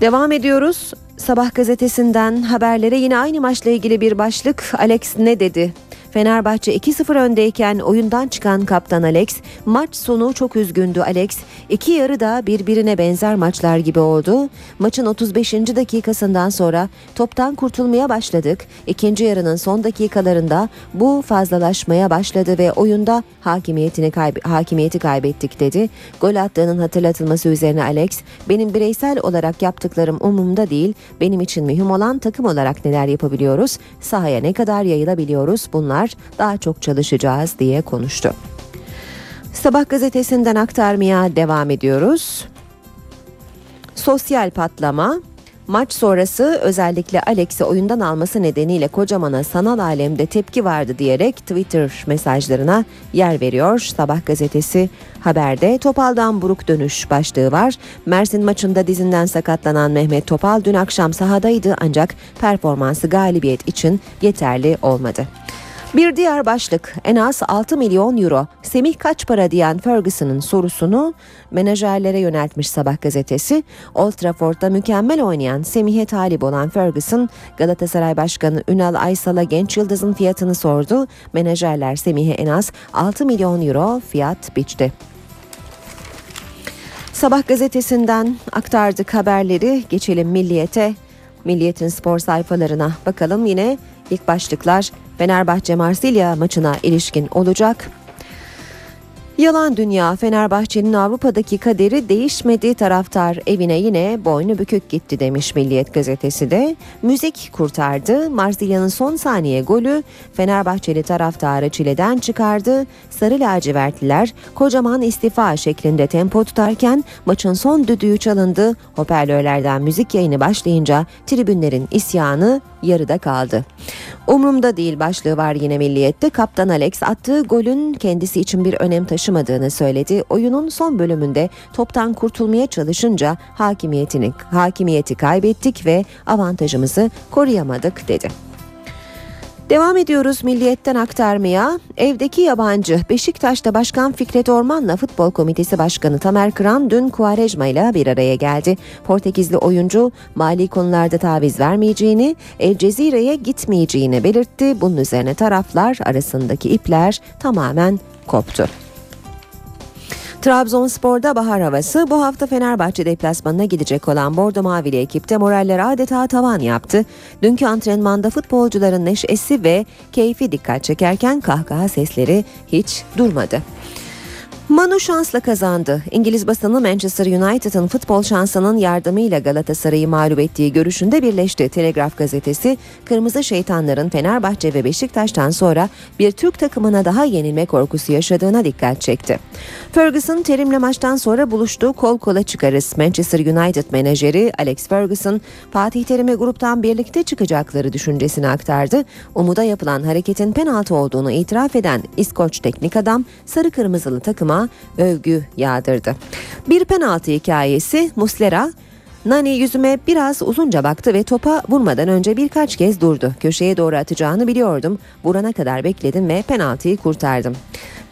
Devam ediyoruz. Sabah gazetesinden haberlere yine aynı maçla ilgili bir başlık. Alex ne dedi? Fenerbahçe iki sıfır öndeyken oyundan çıkan kaptan Alex, maç sonu çok üzgündü Alex. İki yarı da birbirine benzer maçlar gibi oldu. Maçın otuz beşinci dakikasından sonra toptan kurtulmaya başladık. İkinci yarının son dakikalarında bu fazlalaşmaya başladı ve oyunda hakimiyetini kayb- hakimiyeti kaybettik dedi. Gol attığının hatırlatılması üzerine Alex, benim bireysel olarak yaptıklarım umurumda değil, benim için mühim olan takım olarak neler yapabiliyoruz, sahaya ne kadar yayılabiliyoruz, bunlar daha çok çalışacağız diye konuştu. Sabah gazetesinden aktarmaya devam ediyoruz. Sosyal patlama. Maç sonrası özellikle Alex'i oyundan alması nedeniyle Kocaman'a sanal alemde tepki vardı diyerek Twitter mesajlarına yer veriyor. Sabah gazetesi haberde Topal'dan buruk dönüş başlığı var. Mersin maçında dizinden sakatlanan Mehmet Topal dün akşam sahadaydı ancak performansı galibiyet için yeterli olmadı. Bir diğer başlık, en az altı milyon euro Semih kaç para diyen Ferguson'ın sorusunu menajerlere yöneltmiş Sabah gazetesi. Old Trafford'da mükemmel oynayan Semih'e talip olan Ferguson, Galatasaray Başkanı Ünal Aysal'a genç yıldızın fiyatını sordu. Menajerler Semih'e en az altı milyon euro fiyat biçti. Sabah gazetesinden aktardık haberleri. Geçelim Milliyet'e. Milliyet'in spor sayfalarına bakalım yine. İlk başlıklar Fenerbahçe Marsilya maçına ilişkin olacak. Yalan dünya, Fenerbahçe'nin Avrupa'daki kaderi değişmedi, taraftar evine yine boynu bükük gitti demiş Milliyet gazetesi de. Müzik kurtardı, Marsilya'nın son saniye golü Fenerbahçeli taraftarı çileden çıkardı. Sarı lacivertliler Kocaman istifa şeklinde tempo tutarken maçın son düdüğü çalındı. Hoparlörlerden müzik yayını başlayınca tribünlerin isyanı yarıda kaldı. Umrumda değil başlığı var yine Milliyet'te. Kaptan Alex attığı golün kendisi için bir önem taşımadığını söyledi. Oyunun son bölümünde toptan kurtulmaya çalışınca hakimiyetini, hakimiyeti kaybettik ve avantajımızı koruyamadık dedi. Devam ediyoruz Milliyet'ten aktarmaya. Evdeki yabancı. Beşiktaş'ta Başkan Fikret Orman'la Futbol Komitesi Başkanı Tamer Kıran dün Quaresma'yla bir araya geldi. Portekizli oyuncu mali konularda taviz vermeyeceğini, El Cezire'ye gitmeyeceğini belirtti. Bunun üzerine taraflar arasındaki ipler tamamen koptu. Trabzonspor'da bahar havası. Bu hafta Fenerbahçe deplasmanına gidecek olan Bordo Mavili ekipte moraller adeta tavan yaptı. Dünkü antrenmanda futbolcuların neşesi ve keyfi dikkat çekerken kahkaha sesleri hiç durmadı. Manu şansla kazandı. İngiliz basını Manchester United'ın futbol şansının yardımıyla Galatasaray'ı mağlup ettiği görüşünde birleşti. Telegraf gazetesi, Kırmızı Şeytanların Fenerbahçe ve Beşiktaş'tan sonra bir Türk takımına daha yenilme korkusu yaşadığına dikkat çekti. Ferguson, Terim'le maçtan sonra buluştuğu kol kola çıkarız. Manchester United menajeri Alex Ferguson, Fatih Terim'e gruptan birlikte çıkacakları düşüncesini aktardı. Umuda yapılan hareketin penaltı olduğunu itiraf eden İskoç teknik adam, sarı kırmızılı takıma övgü yağdırdı. Bir penaltı hikayesi. Muslera, Nani yüzüme biraz uzunca baktı ve topa vurmadan önce birkaç kez durdu. Köşeye doğru atacağını biliyordum. Vurana kadar bekledim ve penaltıyı kurtardım.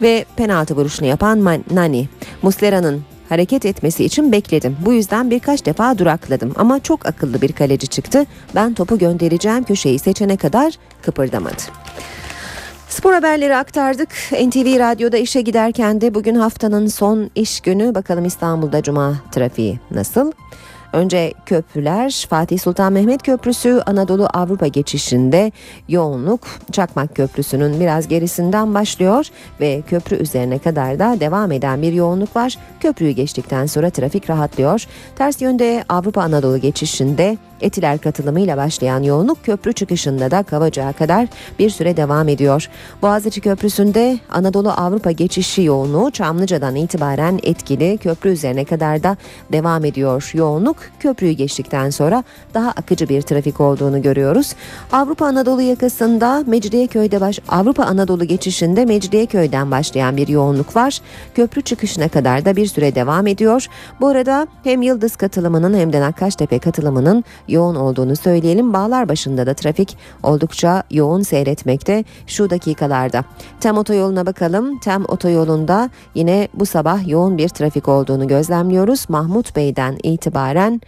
Ve penaltı vuruşunu yapan Nani. Muslera'nın hareket etmesi için bekledim. Bu yüzden birkaç defa durakladım ama çok akıllı bir kaleci çıktı. Ben topu göndereceğim köşeyi seçene kadar kıpırdamadı. Spor haberleri aktardık. N T V Radyo'da işe giderken de bugün haftanın son iş günü. Bakalım İstanbul'da cuma trafiği nasıl? Önce köprüler, Fatih Sultan Mehmet Köprüsü Anadolu Avrupa geçişinde yoğunluk Çakmak Köprüsü'nün biraz gerisinden başlıyor ve köprü üzerine kadar da devam eden bir yoğunluk var. Köprüyü geçtikten sonra trafik rahatlıyor. Ters yönde Avrupa Anadolu geçişinde Etiler katılımıyla başlayan yoğunluk köprü çıkışında da Kavacık'a kadar bir süre devam ediyor. Boğaziçi Köprüsü'nde Anadolu Avrupa geçişi yoğunluğu Çamlıca'dan itibaren etkili, köprü üzerine kadar da devam ediyor yoğunluk. Köprüyü geçtikten sonra daha akıcı bir trafik olduğunu görüyoruz. Avrupa Anadolu yakasında Mecidiyeköy'de baş... Avrupa Anadolu geçişinde Mecidiyeköy'den başlayan bir yoğunluk var. Köprü çıkışına kadar da bir süre devam ediyor. Bu arada hem Yıldız katılımının hem de Nakkaştepe katılımının yoğun olduğunu söyleyelim. Bağlarbaşı'nda da trafik oldukça yoğun seyretmekte şu dakikalarda. Tem otoyoluna bakalım. Tem otoyolunda yine bu sabah yoğun bir trafik olduğunu gözlemliyoruz. Mahmut Bey'den itibaren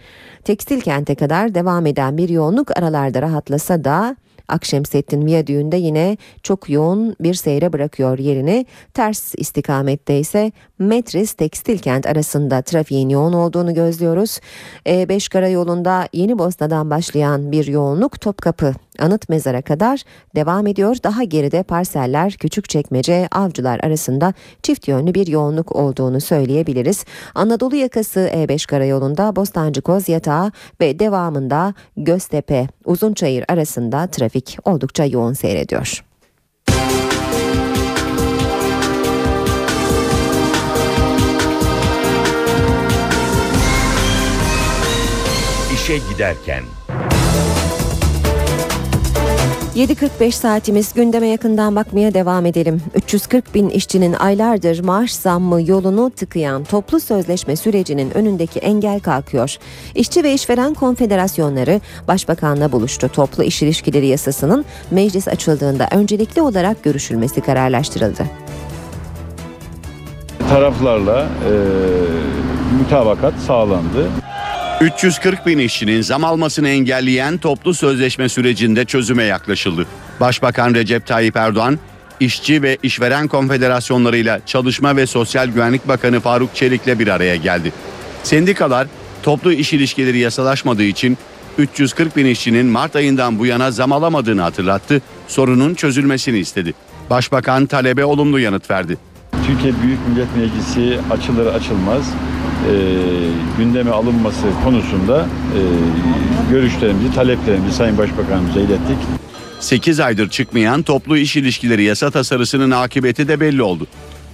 Tekstil Kent'e kadar devam eden bir yoğunluk aralarda rahatlasa da Akşemseddin Viyadüğü'nde yine çok yoğun bir seyre bırakıyor yerini. Ters istikamette ise Metris Tekstil Kent arasında trafiğin yoğun olduğunu gözlüyoruz. E beş Karayolu'nda Yenibosna'dan başlayan bir yoğunluk Topkapı Anıt Mezar'a kadar devam ediyor. Daha geride parseller Küçükçekmece Avcılar arasında çift yönlü bir yoğunluk olduğunu söyleyebiliriz. Anadolu yakası E beş Karayolu'nda Bostancı Kozyatağı ve devamında Göztepe Uzunçayır arasında trafik oldukça yoğun seyrediyor. İşe giderken. yedi kırk beş saatimiz, gündeme yakından bakmaya devam edelim. üç yüz kırk bin işçinin aylardır maaş zammı yolunu tıkayan toplu sözleşme sürecinin önündeki engel kalkıyor. İşçi ve işveren konfederasyonları Başbakan'la buluştu. Toplu iş ilişkileri yasasının meclis açıldığında öncelikli olarak görüşülmesi kararlaştırıldı. Taraflarla e, mutabakat sağlandı. üç yüz kırk bin işçinin zam almasını engelleyen toplu sözleşme sürecinde çözüme yaklaşıldı. Başbakan Recep Tayyip Erdoğan, işçi ve işveren konfederasyonlarıyla Çalışma ve Sosyal Güvenlik Bakanı Faruk Çelik'le bir araya geldi. Sendikalar toplu iş ilişkileri yasalaşmadığı için üç yüz kırk bin işçinin Mart ayından bu yana zam alamadığını hatırlattı, sorunun çözülmesini istedi. Başbakan talebe olumlu yanıt verdi. Türkiye Büyük Millet Meclisi açılır açılmaz e, gündeme alınması konusunda e, görüşlerimizi, taleplerimizi Sayın Başbakanımıza ilettik. sekiz aydır çıkmayan toplu iş ilişkileri yasa tasarısının akıbeti de belli oldu.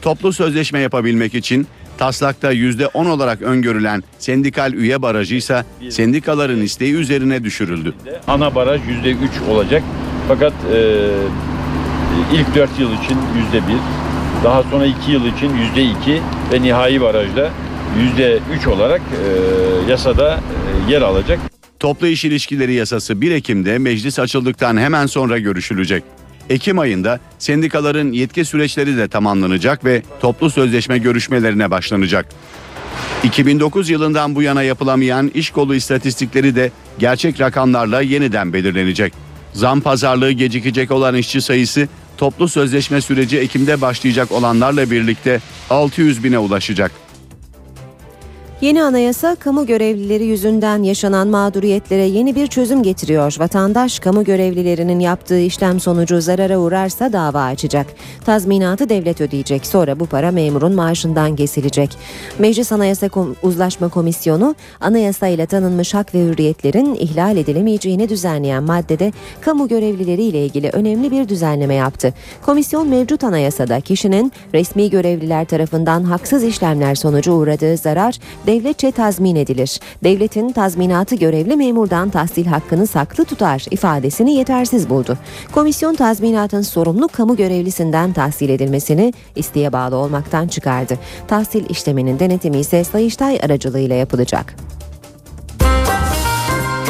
Toplu sözleşme yapabilmek için taslakta yüzde on olarak öngörülen sendikal üye barajı ise sendikaların isteği üzerine düşürüldü. Ana baraj yüzde üç olacak, fakat e, ilk dört yıl için yüzde bir. Daha sonra iki yıl için yüzde iki ve nihai barajda yüzde üç olarak e, yasada e, yer alacak. Toplu iş ilişkileri yasası bir Ekim'de meclis açıldıktan hemen sonra görüşülecek. Ekim ayında sendikaların yetki süreçleri de tamamlanacak ve toplu sözleşme görüşmelerine başlanacak. iki bin dokuz yılından bu yana yapılamayan iş kolu istatistikleri de gerçek rakamlarla yeniden belirlenecek. Zam pazarlığı gecikecek olan işçi sayısı toplu sözleşme süreci Ekim'de başlayacak olanlarla birlikte altı yüz bine ulaşacak. Yeni anayasa kamu görevlileri yüzünden yaşanan mağduriyetlere yeni bir çözüm getiriyor. Vatandaş kamu görevlilerinin yaptığı işlem sonucu zarara uğrarsa dava açacak. Tazminatı devlet ödeyecek. Sonra bu para memurun maaşından kesilecek. Meclis Anayasa Uzlaşma Komisyonu anayasayla tanınmış hak ve hürriyetlerin ihlal edilemeyeceğini düzenleyen maddede kamu görevlileriyle ilgili önemli bir düzenleme yaptı. Komisyon mevcut anayasada kişinin resmi görevliler tarafından haksız işlemler sonucu uğradığı zarar devletçe tazmin edilir. Devletin tazminatı görevli memurdan tahsil hakkını saklı tutar ifadesini yetersiz buldu. Komisyon tazminatın sorumlu kamu görevlisinden tahsil edilmesini isteğe bağlı olmaktan çıkardı. Tahsil işleminin denetimi ise Sayıştay aracılığıyla yapılacak.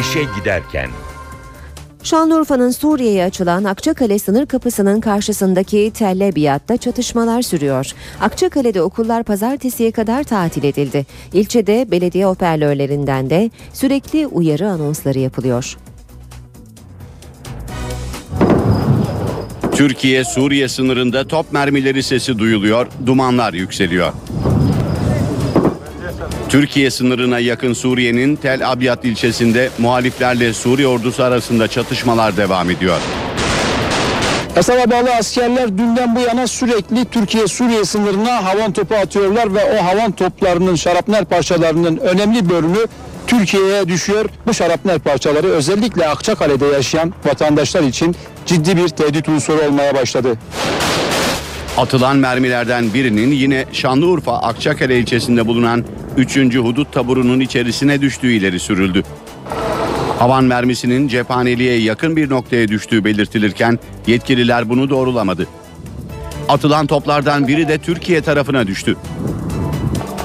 İşe giderken. Şanlıurfa'nın Suriye'ye açılan Akçakale sınır kapısının karşısındaki Tel Abyad'da çatışmalar sürüyor. Akçakale'de okullar pazartesiye kadar tatil edildi. İlçede belediye hoparlörlerinden de sürekli uyarı anonsları yapılıyor. Türkiye-Suriye sınırında top mermileri sesi duyuluyor, dumanlar yükseliyor. Türkiye sınırına yakın Suriye'nin Tel Abyad ilçesinde muhaliflerle Suriye ordusu arasında çatışmalar devam ediyor. Esad'a bağlı askerler dünden bu yana sürekli Türkiye-Suriye sınırına havan topu atıyorlar ve o havan toplarının, şarapnel parçalarının önemli bölümü Türkiye'ye düşüyor. Bu şarapnel parçaları özellikle Akçakale'de yaşayan vatandaşlar için ciddi bir tehdit unsuru olmaya başladı. Atılan mermilerden birinin yine Şanlıurfa Akçakale ilçesinde bulunan üçüncü Hudut Taburu'nun içerisine düştüğü ileri sürüldü. Havan mermisinin cephaneliğe yakın bir noktaya düştüğü belirtilirken yetkililer bunu doğrulamadı. Atılan toplardan biri de Türkiye tarafına düştü.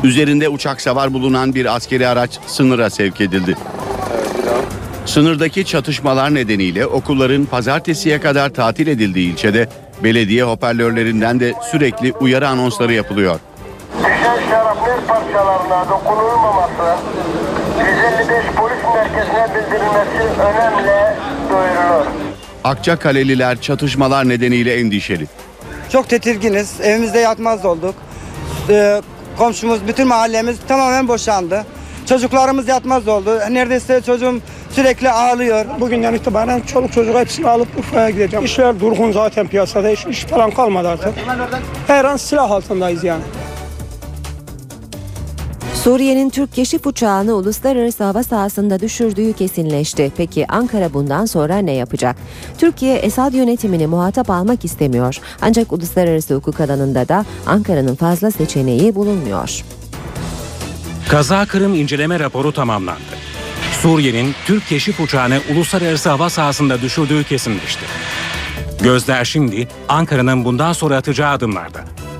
Üzerinde uçak savar bulunan bir askeri araç sınıra sevk edildi. Sınırdaki çatışmalar nedeniyle okulların pazartesiye kadar tatil edildiği ilçede belediye hoparlörlerinden de sürekli uyarı anonsları yapılıyor. Düşen şarapnel parçalarına dokunulmaması, yüz elli beş polis merkezine bildirilmesi önemli duyurulur. Akçakaleliler çatışmalar nedeniyle endişeli. Çok tedirginiz, evimizde yatmaz olduk. Ee, komşumuz, bütün mahallemiz tamamen boşandı. Çocuklarımız yatmaz oldu. Neredeyse çocuğum sürekli ağlıyor. Bugünden itibaren çoluk çocuk hepsini alıp Urfa'ya gideceğim. İşler durgun zaten piyasada. İş, iş falan kalmadı artık. Her an silah altındayız yani. Suriye'nin Türk keşif uçağını uluslararası hava sahasında düşürdüğü kesinleşti. Peki Ankara bundan sonra ne yapacak? Türkiye Esad yönetimini muhatap almak istemiyor. Ancak uluslararası hukuk alanında da Ankara'nın fazla seçeneği bulunmuyor. Kaza-Kırım inceleme raporu tamamlandı. Suriye'nin Türk keşif uçağını uluslararası hava sahasında düşürdüğü kesinleşti. Gözler şimdi Ankara'nın bundan sonra atacağı adımlarda.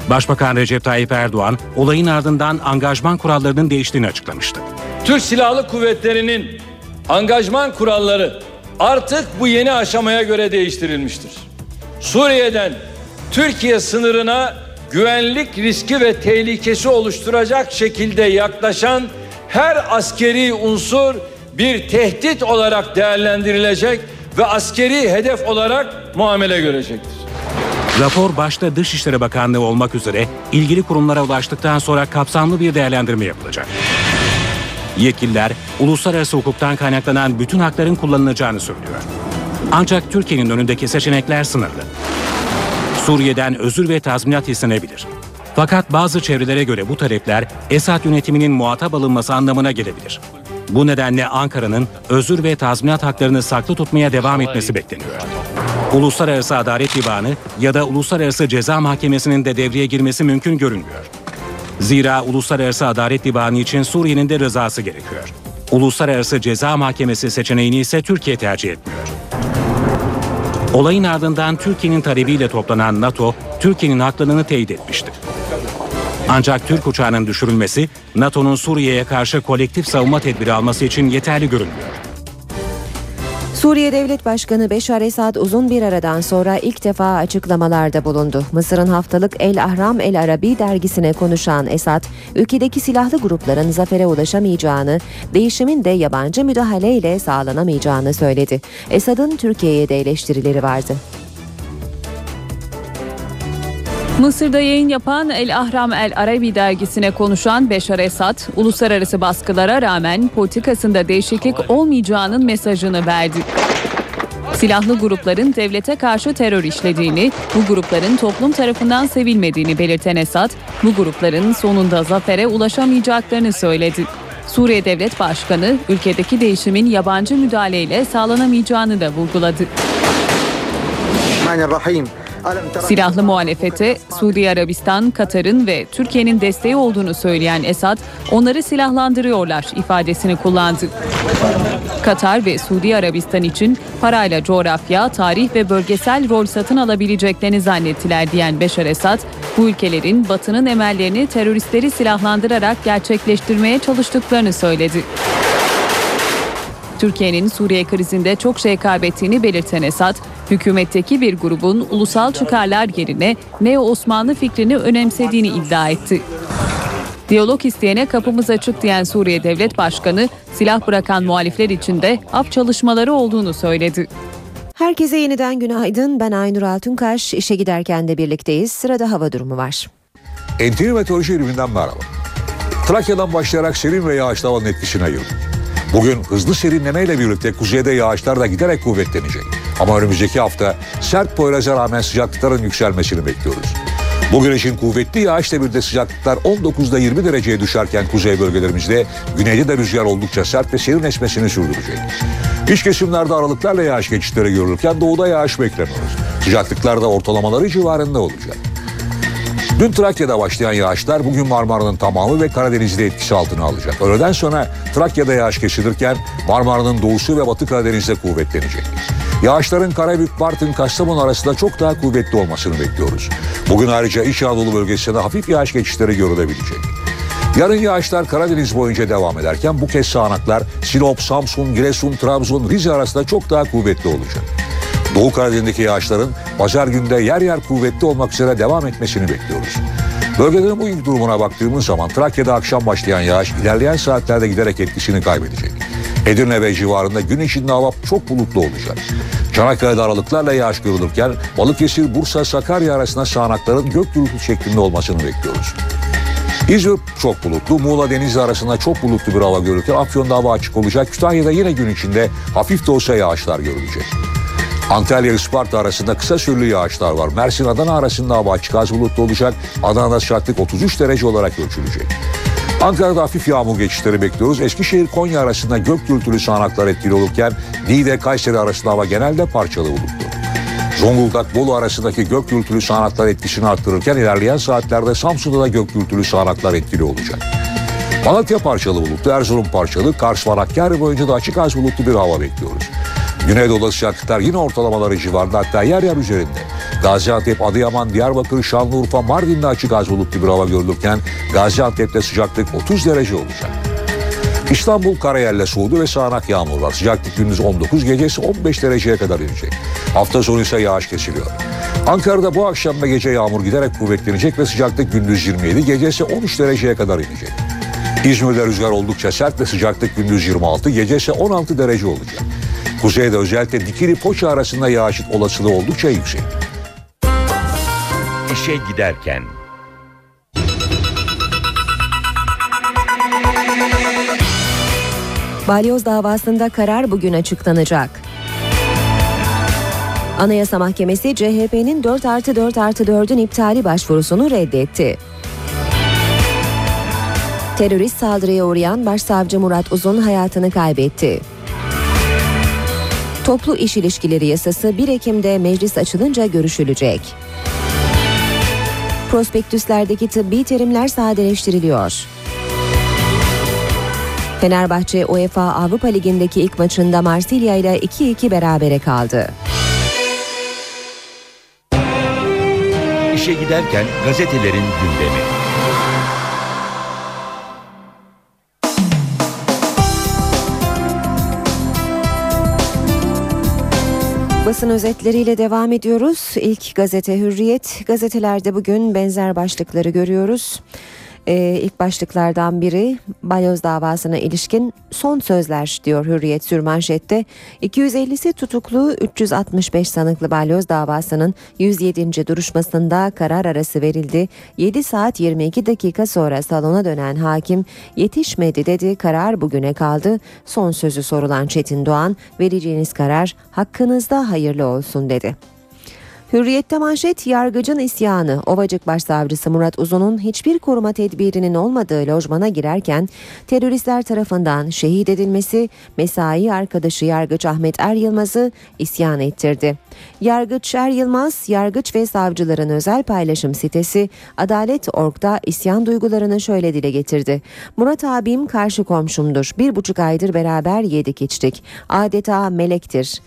Başbakan Recep Tayyip Erdoğan olayın ardından angajman kurallarının değiştiğini açıklamıştı. Türk Silahlı Kuvvetleri'nin angajman kuralları artık bu yeni aşamaya göre değiştirilmiştir. Suriye'den Türkiye sınırına güvenlik riski ve tehlikesi oluşturacak şekilde yaklaşan her askeri unsur bir tehdit olarak değerlendirilecek ve askeri hedef olarak muamele görecektir. Rapor başta Dışişleri Bakanlığı olmak üzere ilgili kurumlara ulaştıktan sonra kapsamlı bir değerlendirme yapılacak. Yetkililer uluslararası hukuktan kaynaklanan bütün hakların kullanılacağını söylüyor. Ancak Türkiye'nin önündeki seçenekler sınırlı. Suriye'den özür ve tazminat istenebilir. Fakat bazı çevrelere göre bu talepler Esad yönetiminin muhatap alınması anlamına gelebilir. Bu nedenle Ankara'nın özür ve tazminat haklarını saklı tutmaya devam etmesi bekleniyor. Uluslararası Adalet Divanı ya da Uluslararası Ceza Mahkemesi'nin de devreye girmesi mümkün görünmüyor. Zira Uluslararası Adalet Divanı için Suriye'nin de rızası gerekiyor. Uluslararası Ceza Mahkemesi seçeneğini ise Türkiye tercih etmiyor. Olayın ardından Türkiye'nin talebiyle toplanan NATO, Türkiye'nin haklılığını teyit etmişti. Ancak Türk uçağının düşürülmesi, NATO'nun Suriye'ye karşı kolektif savunma tedbiri alması için yeterli görünmüyor. Suriye Devlet Başkanı Beşar Esad uzun bir aradan sonra ilk defa açıklamalarda bulundu. Mısır'ın haftalık El Ahram El Arabi dergisine konuşan Esad, ülkedeki silahlı grupların zafere ulaşamayacağını, değişimin de yabancı müdahaleyle sağlanamayacağını söyledi. Esad'ın Türkiye'ye de eleştirileri vardı. Mısır'da yayın yapan El Ahram El Arabi dergisine konuşan Beşar Esad, uluslararası baskılara rağmen politikasında değişiklik olmayacağının mesajını verdi. Silahlı grupların devlete karşı terör işlediğini, bu grupların toplum tarafından sevilmediğini belirten Esad, bu grupların sonunda zafere ulaşamayacaklarını söyledi. Suriye Devlet Başkanı, ülkedeki değişimin yabancı müdahaleyle sağlanamayacağını da vurguladı. Silahlı muhalefete Suudi Arabistan, Katar'ın ve Türkiye'nin desteği olduğunu söyleyen Esad, onları silahlandırıyorlar ifadesini kullandı. Katar ve Suudi Arabistan için parayla coğrafya, tarih ve bölgesel rol satın alabileceklerini zannettiler diyen Beşar Esad, bu ülkelerin Batı'nın emellerini teröristleri silahlandırarak gerçekleştirmeye çalıştıklarını söyledi. Türkiye'nin Suriye krizinde çok şey kaybettiğini belirten Esad, hükümetteki bir grubun ulusal çıkarlar yerine Neo-Osmanlı fikrini önemsediğini iddia etti. Diyalog isteyene kapımız açık diyen Suriye Devlet Başkanı, silah bırakan muhalifler için de af çalışmaları olduğunu söyledi. Herkese yeniden günaydın. Ben Aynur Altunkaş. İşe giderken de birlikteyiz. Sırada hava durumu var. N T V Meteoroloji Erim'inden merhaba. Trakya'dan başlayarak serin ve yağışlı havanın etkisine girdi. Bugün hızlı serinlemeyle birlikte kuzeyde yağışlar da giderek kuvvetlenecek. Ama önümüzdeki hafta sert Poyraz'a rağmen sıcaklıkların yükselmesini bekliyoruz. Bugün için kuvvetli yağışla birlikte sıcaklıklar on dokuzda yirmi dereceye düşerken kuzey bölgelerimizde, güneyde de rüzgar oldukça sert ve serin esmesini sürdürecek. İç kesimlerde aralıklarla yağış geçişleri görülürken doğuda yağış beklemiyoruz. Sıcaklıklar da ortalamaları civarında olacak. Dün Trakya'da başlayan yağışlar bugün Marmara'nın tamamı ve Karadeniz'i de etkisi altına alacak. Öğleden sonra Trakya'da yağış kesilirken Marmara'nın doğusu ve Batı Karadeniz'de kuvvetlenecek. Yağışların Karabük, Bartın, Kastamonu arasında çok daha kuvvetli olmasını bekliyoruz. Bugün ayrıca İç Anadolu bölgesinde hafif yağış geçişleri görülebilecek. Yarın yağışlar Karadeniz boyunca devam ederken bu kez sağanaklar Sinop, Samsun, Giresun, Trabzon, Rize arasında çok daha kuvvetli olacak. Doğu Karadeniz'deki yağışların pazar günde yer yer kuvvetli olmak üzere devam etmesini bekliyoruz. Bölgelerin bugünkü durumuna baktığımız zaman Trakya'da akşam başlayan yağış ilerleyen saatlerde giderek etkisini kaybedecek. Edirne ve civarında gün içinde hava çok bulutlu olacak. Çanakkale'de aralıklarla yağış görülürken Balıkesir, Bursa, Sakarya arasında sağanakların gök gürültü şeklinde olmasını bekliyoruz. İzmir çok bulutlu, Muğla Denizli arasında çok bulutlu bir hava görülürken Afyon'da hava açık olacak. Kütahya'da yine gün içinde hafif de olsa yağışlar görülecek. Antalya-Isparta arasında kısa süreli yağışlar var. Mersin-Adana arasında hava açık az bulutlu olacak. Adana'da sıcaklık otuz üç derece olarak ölçülecek. Ankara'da hafif yağmur geçişleri bekliyoruz. Eskişehir-Konya arasında gök gürültülü sağanaklar etkili olurken Niğde-Kayseri arasında hava genelde parçalı bulutlu. Zonguldak-Bolu arasındaki gök gürültülü sağanaklar etkisini arttırırken ilerleyen saatlerde Samsun'da da gök gürültülü sağanaklar etkili olacak. Malatya parçalı bulutlu, Erzurum parçalı, Kars-Hakkari boyunca da açık az bulutlu bir hava bekliyoruz. Güneydoğu'da sıcaklıklar yine ortalamaları civarında, hatta yer yer üzerinde. Gaziantep, Adıyaman, Diyarbakır, Şanlıurfa, Mardin'de açık az bulut gibi hava görülürken Gaziantep'te sıcaklık otuz derece olacak. İstanbul karayelle soğudu ve sağanak yağmur var. Sıcaklık gündüz on dokuz, gecesi on beş dereceye kadar inecek. Hafta sonu ise yağış kesiliyor. Ankara'da bu akşam ve gece yağmur giderek kuvvetlenecek ve sıcaklık gündüz yirmi yedi, gecesi on üç dereceye kadar inecek. İzmir'de rüzgar oldukça sert ve sıcaklık gündüz yirmi altı, gecesi on altı derece olacak. Kuzeyde özellikle Dikili Foça arasında yağış olasılığı oldukça yüksek. İşe giderken. Balyoz davasında karar bugün açıklanacak. Anayasa Mahkemesi C H P'nin dört artı dört artı dördün iptali başvurusunu reddetti. Terörist saldırıya uğrayan Başsavcı Murat Uzun hayatını kaybetti. Toplu iş ilişkileri yasası bir Ekim'de meclis açılınca görüşülecek. Prospektüslerdeki tıbbi terimler sadeleştiriliyor. Fenerbahçe UEFA Avrupa Ligi'ndeki ilk maçında Marsilya ile iki iki berabere kaldı. İşe giderken gazetelerin gündemi. Basın özetleriyle devam ediyoruz. İlk gazete Hürriyet. Gazetelerde bugün benzer başlıkları görüyoruz. Ee, ilk başlıklardan biri Balyoz davasına ilişkin son sözler diyor Hürriyet sürmanşette. iki yüz ellisi tutuklu üç yüz altmış beş sanıklı Balyoz davasının yüz yedinci duruşmasında karar arası verildi. yedi saat yirmi iki dakika sonra salona dönen hakim yetişmedi dedi, karar bugüne kaldı. Son sözü sorulan Çetin Doğan, vereceğiniz karar hakkınızda hayırlı olsun dedi. Hürriyette manşet, yargıcın isyanı. Ovacık Başsavcısı Murat Uzun'un hiçbir koruma tedbirinin olmadığı lojmana girerken teröristler tarafından şehit edilmesi mesai arkadaşı Yargıç Ahmet Er Yılmaz'ı isyan ettirdi. Yargıç Er Yılmaz, yargıç ve savcıların özel paylaşım sitesi Adalet nokta org'da isyan duygularını şöyle dile getirdi. Murat abim karşı komşumdur. Bir buçuk aydır beraber yedik içtik. Adeta melektir.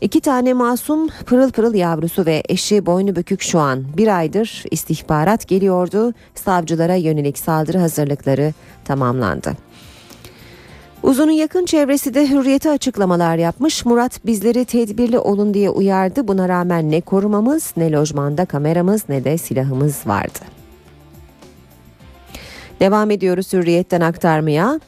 İki tane masum pırıl pırıl yavrusu ve eşi boynu bükük şu an. Bir aydır istihbarat geliyordu. Savcılara yönelik saldırı hazırlıkları tamamlandı. Uzun'un yakın çevresi de Hürriyet'e açıklamalar yapmış. Murat bizleri tedbirli olun diye uyardı. Buna rağmen ne korumamız, ne lojmanda kameramız, ne de silahımız vardı. Devam ediyoruz Hürriyet'ten aktarmaya.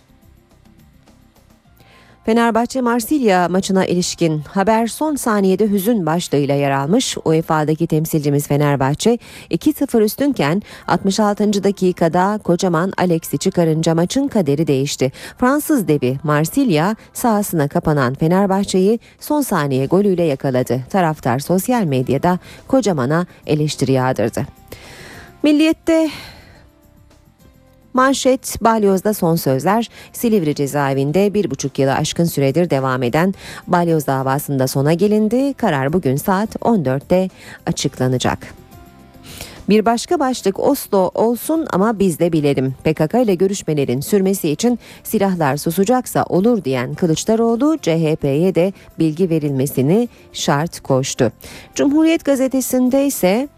Fenerbahçe Marsilya maçına ilişkin haber son saniyede hüzün başlığıyla yer almış. U E F A'daki temsilcimiz Fenerbahçe iki sıfır üstünken altmış altıncı dakikada Kocaman Alexis'i çıkarınca maçın kaderi değişti. Fransız devi Marsilya sahasına kapanan Fenerbahçe'yi son saniye golüyle yakaladı. Taraftar sosyal medyada Kocaman'a eleştiri yağdırdı. Milliyet'te manşet, Balyoz'da son sözler. Silivri cezaevinde bir buçuk yılı aşkın süredir devam eden Balyoz davasında sona gelindi. Karar bugün saat on dörtte açıklanacak. Bir başka başlık, Oslo olsun ama biz de bilelim. P K K ile görüşmelerin sürmesi için silahlar susacaksa olur diyen Kılıçdaroğlu, C H P'ye de bilgi verilmesini şart koştu. Cumhuriyet gazetesinde ise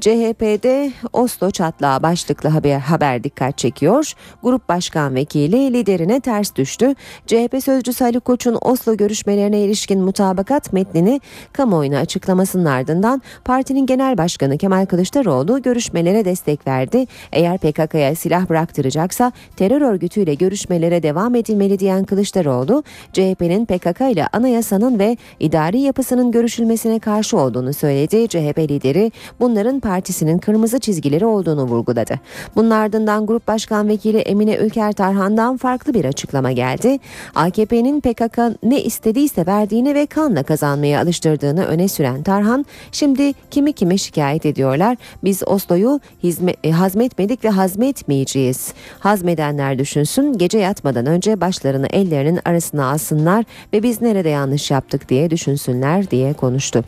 C H P'de Oslo çatlağı başlıklı haber, haber dikkat çekiyor. Grup başkan vekili liderine ters düştü. C H P sözcüsü Ali Koç'un Oslo görüşmelerine ilişkin mutabakat metnini kamuoyuna açıklamasının ardından partinin genel başkanı Kemal Kılıçdaroğlu görüşmelere destek verdi. Eğer P K K'ya silah bıraktıracaksa terör örgütüyle görüşmelere devam edilmeli diyen Kılıçdaroğlu, C H P'nin P K K ile anayasanın ve idari yapısının görüşülmesine karşı olduğunu söyledi. C H P lideri bunların partisinin kırmızı çizgileri olduğunu vurguladı. Bunun ardından Grup Başkan Vekili Emine Ülker Tarhan'dan farklı bir açıklama geldi. A K P'nin P K K ne istediyse verdiğini ve kanla kazanmaya alıştırdığını öne süren Tarhan, şimdi kimi kime şikayet ediyorlar? Biz Oslo'yu hizme- hazmetmedik ve hazmetmeyeceğiz. Hazmedenler düşünsün, gece yatmadan önce başlarını ellerinin arasına alsınlar ve biz nerede yanlış yaptık diye düşünsünler diye konuştu.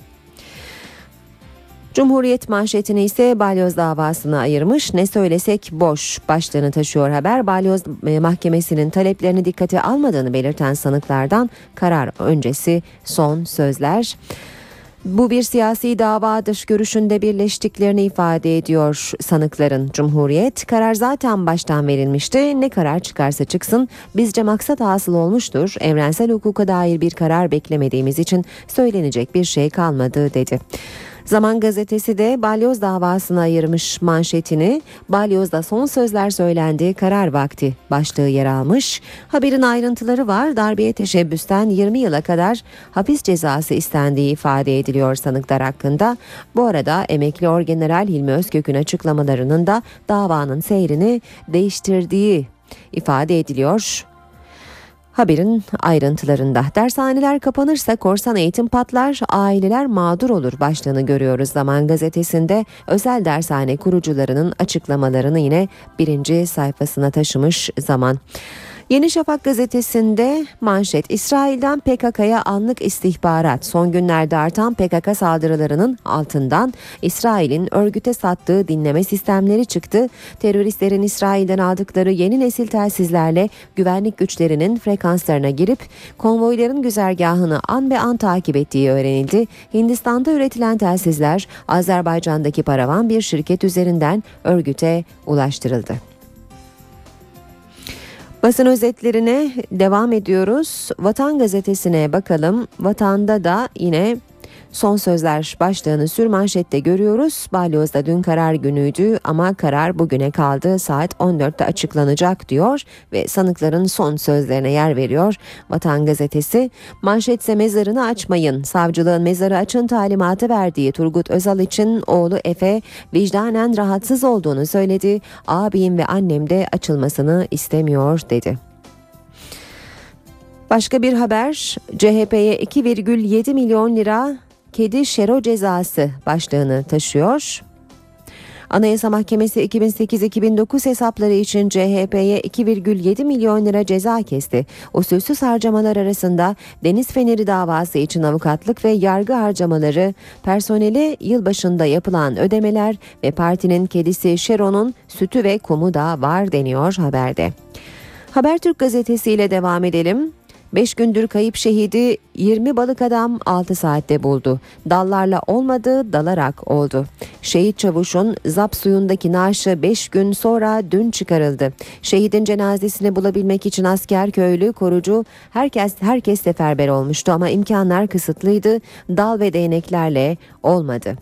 Cumhuriyet manşetini ise Balyoz davasına ayırmış. "Ne söylesek boş" başlığını taşıyor haber. Balyoz mahkemesinin taleplerini dikkate almadığını belirten sanıklardan karar öncesi son sözler. "Bu bir siyasi davadır" görüşünde birleştiklerini ifade ediyor sanıkların. Cumhuriyet, "Karar zaten baştan verilmişti. Ne karar çıkarsa çıksın bizce maksat hasıl olmuştur. Evrensel hukuka dair bir karar beklemediğimiz için söylenecek bir şey kalmadı" dedi. Zaman gazetesi de Balyoz davasına ayırmış manşetini. "Balyoz'da son sözler söylendi, karar vakti" başlığı yer almış. Haberin ayrıntıları var. Darbeye teşebbüsten yirmi yıla kadar hapis cezası istendiği ifade ediliyor sanıklar hakkında. Bu arada emekli orgeneral Hilmi Özkök'ün açıklamalarının da davanın seyrini değiştirdiği ifade ediliyor haberin ayrıntılarında. "Dershaneler kapanırsa korsan eğitim patlar, aileler mağdur olur" başlığını görüyoruz Zaman gazetesinde. Özel dershane kurucularının açıklamalarını yine birinci sayfasına taşımış Zaman. Yeni Şafak gazetesinde manşet: "İsrail'den P K K'ya anlık istihbarat". Son günlerde artan P K K saldırılarının altından İsrail'in örgüte sattığı dinleme sistemleri çıktı. Teröristlerin İsrail'den aldıkları yeni nesil telsizlerle güvenlik güçlerinin frekanslarına girip konvoyların güzergahını an be an takip ettiği öğrenildi. Hindistan'da üretilen telsizler Azerbaycan'daki paravan bir şirket üzerinden örgüte ulaştırıldı. Basın özetlerine devam ediyoruz. Vatan gazetesine bakalım. Vatan'da da yine son sözler başlığını sürmanşette görüyoruz. "Balyoz'da dün karar günüydü ama karar bugüne kaldı. Saat on dörtte açıklanacak" diyor ve sanıkların son sözlerine yer veriyor Vatan gazetesi. Manşetse "Mezarını açmayın. Savcılığın mezarı açın talimatı verdiği Turgut Özal için oğlu Efe vicdanen rahatsız olduğunu söyledi. Abim ve annem de açılmasını istemiyor" dedi. Başka bir haber: "C H P'ye iki virgül yedi milyon lira kedi Şero cezası" başlığını taşıyor. Anayasa Mahkemesi iki bin sekiz iki bin dokuz hesapları için C H P'ye iki virgül yedi milyon lira ceza kesti. Usulsüz harcamalar arasında Deniz Feneri davası için avukatlık ve yargı harcamaları, personele yılbaşında yapılan ödemeler ve partinin kedisi Şero'nun sütü ve kumu da var deniyor haberde. Habertürk gazetesiyle devam edelim. "Beş gündür kayıp şehidi yirmi balık adam altı saatte buldu. Dallarla olmadı, dalarak oldu." Şehit Çavuş'un Zap suyundaki naaşı beş gün sonra dün çıkarıldı. Şehidin cenazesini bulabilmek için asker, köylü, korucu, herkes herkes seferber olmuştu ama imkanlar kısıtlıydı. Dal ve değneklerle olmadı.